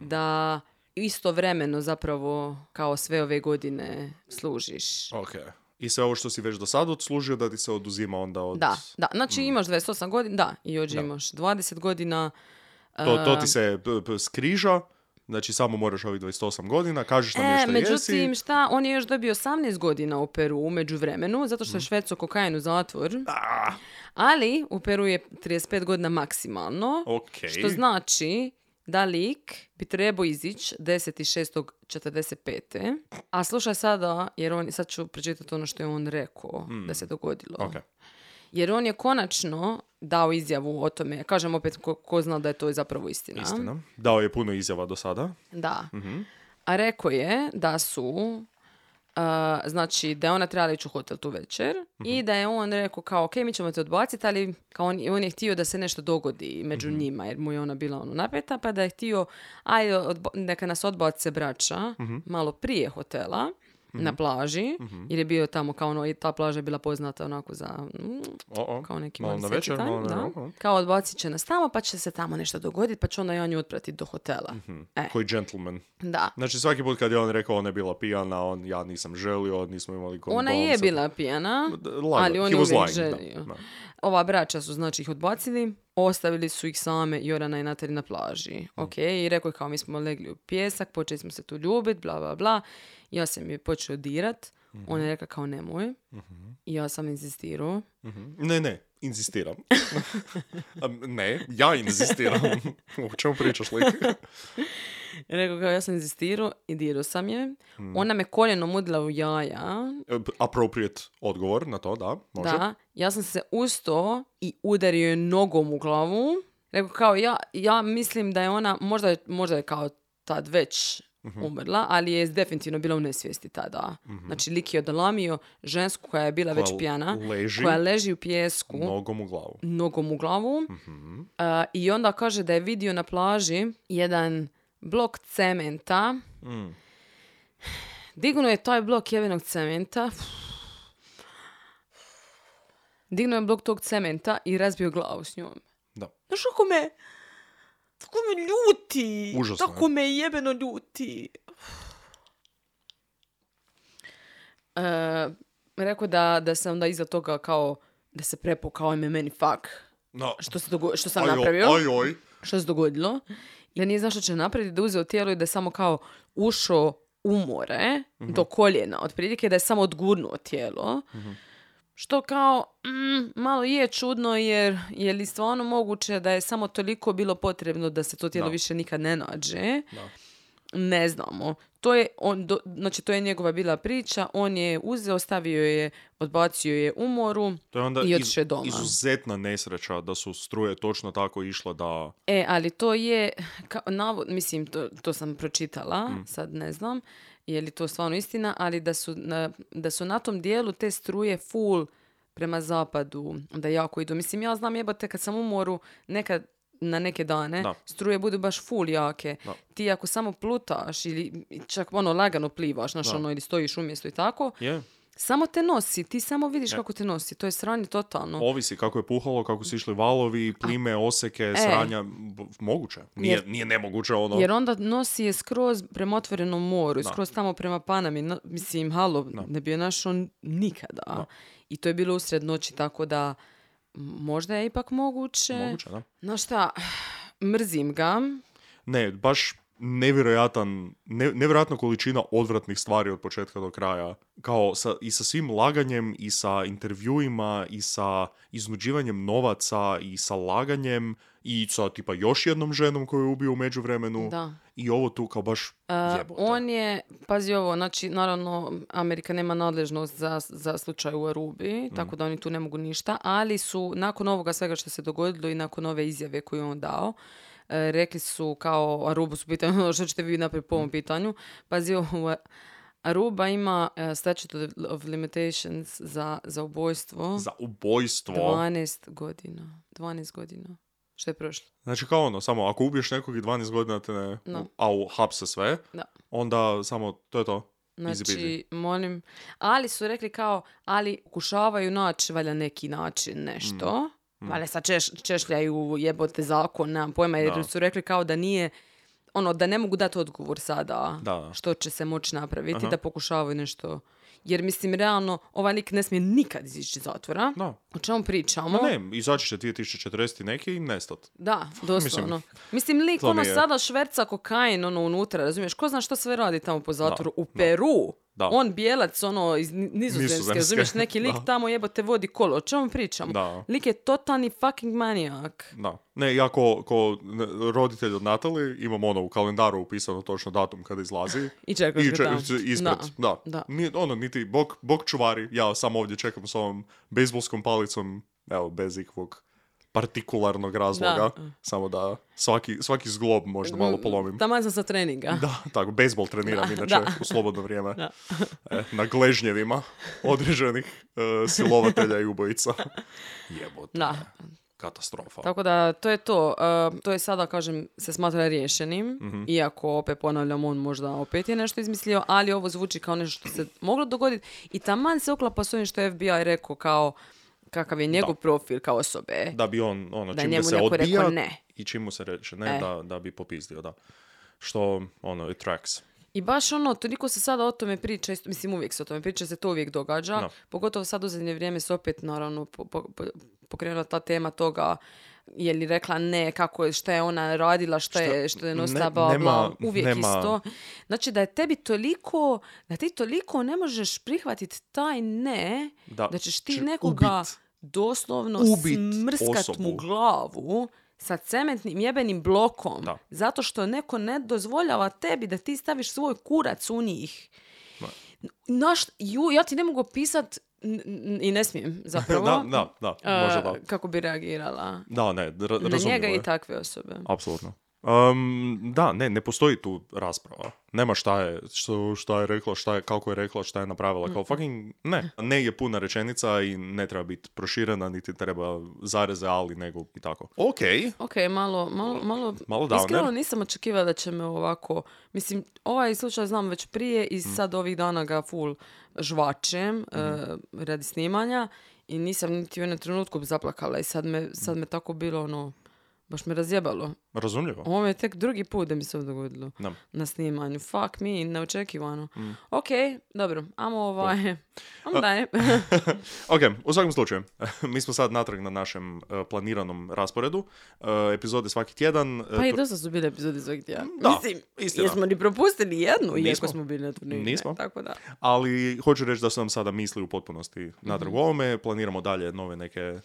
da istovremeno zapravo kao sve ove godine služiš. Ok. I sve ovo što si već do sada odslužio da ti se oduzima onda od... Da. Znači imaš 28 godina, i još imaš 20 godina. To ti se skriža, znači samo moraš ovih 28 godina, kažeš nam nešto međutim, jesi. Međutim, šta, on je još dobio 18 godina u Peru u međuvremenu, zato što je šveco kokain u zatvor. Ali u Peru je 35 godina maksimalno. Okay. Što znači... da lik bi trebao izići 10.6.45. A slušaj sada, jer sad ću pročitati ono što je on rekao da se dogodilo. Okay. Jer on je konačno dao izjavu o tome. Kažem opet ko zna da je to zapravo istina. Istina. Dao je puno izjava do sada. Da. Mm-hmm. A rekao je da su... znači da je ona trebala ići u hotel tu večer i da je on rekao kao ok, mi ćemo te odbaciti, ali kao on je htio da se nešto dogodi među njima jer mu je ona bila ono napeta, pa da je htio neka nas odbace braća malo prije hotela na plaži, jer je bio tamo kao ono, i ta plaža je bila poznata onako za kao neki mali sexy time, da. Kao odbacit će nas tamo, pa će se tamo nešto dogoditi, pa će onda i on ju otpratiti do hotela. Koji gentleman. Da. Znači svaki put kad je on rekao ona je bila pijana, on, ja nisam želio, nismo imali kondoms. Ona je bila pijana, ali on je uvijek želio. Ova braća su znači ih odbacili, ostavili su ih same Jorana i Natalee na plaži. Ok, i rekao je kao mi smo legli u pijesak, počeli smo se tu ljubiti, bla, bla, bla. Ja sam je počeo dirat, ona je rekla kao nemoj, i ja sam inzistirao. Ne, inzistiram. Ne, ja inzistiram. O čemu pričaš, lik? Rekao kao ja sam inzistirao i dirao sam je. Ona me koljenom udila u jaja. Appropriate odgovor na to, da, može. Da, ja sam se ustao i udario je nogom u glavu. Rekao kao ja mislim da je ona, možda je kao tad već umrla, ali je definitivno bila u nesvijesti tada. Znači, lik je odalamio žensku koja je bila već pijana, koja leži u pijesku. Nogom u glavu. I onda kaže da je vidio na plaži jedan blok cementa. Dignuo je taj blok jevenog cementa. Dignuo je blok tog cementa i razbio glavu s njom. Da. Znaš kako me... Tako me ljuti. Užasno. Tako me jebeno ljuti. Rekao da se onda iza toga kao... Da se prepukao kao meni fuck. No. Što sam napravio. Što se dogodilo. Da nije znao što će napraviti, da uzeo tijelo i da je samo kao ušao u more do koljena. Otprilike da je samo odgurnuo tijelo. Što kao malo je čudno jer je stvarno moguće da je samo toliko bilo potrebno da se to tijelo više nikad ne nađe. Da. Ne znamo. To je njegova bila priča. On je uzeo, stavio je, odbacio je u moru i otišao doma. Izuzetna nesreća da su struje točno tako išle da... Ali to je... Mislim, to sam pročitala, sad ne znam je li to stvarno istina, ali da su na tom dijelu te struje full prema zapadu, da jako idu. Mislim, ja znam jebate kad sam u moru nekad na neke dane, struje budu baš full jake. Da. Ti ako samo plutaš ili čak ono lagano plivaš, znaš ono, ili stojiš umjesto i tako, samo te nosi, ti samo vidiš kako te nosi. To je sranje totalno. Ovisi kako je puhalo, kako su išli valovi, plime, oseke, sranja, moguće. Nije nemoguće ono. Jer onda nosi je skroz prema otvorenom moru, skroz tamo prema Panami. Mislim, halo, ne bi je našao nikada. Da. I to je bilo usred noći, tako da možda je ipak moguće. Moguće, da. No šta, mrzim ga. Ne, baš nevjerojatna količina odvratnih stvari od početka do kraja. Kao i sa svim laganjem, i sa intervjuima, i sa iznuđivanjem novaca, i sa laganjem, i sa tipa još jednom ženom koju je ubio u međuvremenu. Da. I ovo tu kao baš jebote. On je, pazi ovo, znači naravno Amerika nema nadležnost za slučaj u Arubi, tako da oni tu ne mogu ništa, ali su nakon ovoga svega što se dogodilo i nakon ove izjave koju on dao, rekli su kao Arubu su pitanje, što ćete vi napraviti po ovom pitanju. Pazi ovo, Aruba ima statute of limitations za ubojstvo. Za ubojstvo? 12 godina. Što je prošlo? Znači kao ono, samo ako ubiješ nekog i 12 godina te ne... No. A hapse sve, onda samo to je to. Znači, molim... Ali su rekli kao, ali pokušavaju naći valja neki način, nešto. Ali sad češljaju jebote zakon, nemam pojma, jer su rekli kao da nije... Ono, da ne mogu dati odgovor sada što će se moći napraviti, da pokušavaju nešto... Jer, mislim, realno, ovaj lik ne smije nikad izići iz zatvora. Da. O čemu pričamo? Pa ne, izaći će 2040 neki i nestat. Da, doslovno. Mislim, lik ono sada šverca kokain ono unutra, razumiješ? Ko zna što sve radi tamo po zatvoru? U Peru. Da. On bijelac, ono, iz Nizozemske, razumiješ? Neki lik tamo jebote vodi kolo. O čemu pričamo? Da. Lik je totalni fucking manijak. Da. Ne, ja ko roditelj od Natalee imam ono u kalendaru upisano točno datum kada izlazi. I čekaš ga tamo. Ispred, da. Ono, niti bog čuvari, ja sam ovdje čekam s ovom bejzbolskom palicom, evo, bez ikvog partikularnog razloga, samo da svaki zglob možda malo polomim. Tamo sam sa treninga. Da, tako, bejzbol treniram inače u slobodno vrijeme. Na gležnjevima određenih silovatelja i ubojica. Jebote. Da. katastrofa. Tako da, to je to. To je sada, kažem, se smatra riješenim, iako, opet ponavljam, on možda opet je nešto izmislio, ali ovo zvuči kao nešto što se moglo dogoditi i taman se oklapa s ovim što je FBI rekao kao kakav je njegov profil kao osobe. Da bi on, ono, da čim njemu se odbija i čim mu se reče ne, da bi popizdio, da. Što, ono, it tracks. I baš ono, toliko se sada o tome priča, mislim uvijek se o tome priča, se to uvijek događa, pogotovo sad u zadnje vrijeme se opet naravno pokrenula ta tema toga, je li rekla ne, kako je, šta je ona radila, što je nosila, uvijek nema. Isto. Znači da je tebi toliko, da ti toliko ne možeš prihvatiti taj ne, da ćeš ti nekoga doslovno smrskat mu glavu sa cementnim jebenim blokom, zato što neko ne dozvoljava tebi da ti staviš svoj kurac u njih. Ja ti ne mogu pisat i ne smijem zapravo kako bi reagirala na njega i takve osobe. Apsolutno. Ne postoji tu rasprava. Nema šta je rekla, kako je rekla, šta je napravila. Kao fucking ne je puna rečenica i ne treba biti proširena, niti treba zareze, ali, nego i tako. Ok, malo downer. Iskreno nisam očekivala da će me ovako, mislim, ovaj slučaj znam već prije i sad ovih dana ga full žvačem radi snimanja i nisam niti u jednom trenutku zaplakala i sad me tako bilo ono, baš me razjebalo. Razumljivo. Ovo je tek drugi put da mi se ovo dogodilo na snimanju. Fuck me, neočekivano. Ok, dobro, ajmo dalje. Ok, u svakom slučaju, mi smo sad natrag na našem planiranom rasporedu. Epizode svaki tjedan. Pa i dosta su bile epizode svaki tjedan. Mislim, istina. Jesmo li propustili jednu, iako smo bili na turniru? Nismo. Tako da. Ali hoću reći da su nam sada misli u potpunosti natrag u ovome. Planiramo dalje nove neke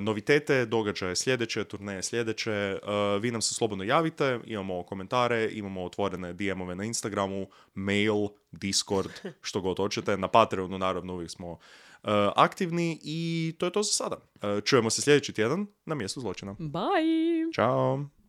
novitete, događaje sljedeće, turneje sljedeće, vi nam se slobodno javite, imamo komentare, imamo otvorene DM-ove na Instagramu, mail, Discord, što god hoćete, na Patreonu naravno uvijek smo aktivni i to je to za sada. Čujemo se sljedeći tjedan na mjestu zločina. Bye! Ćao!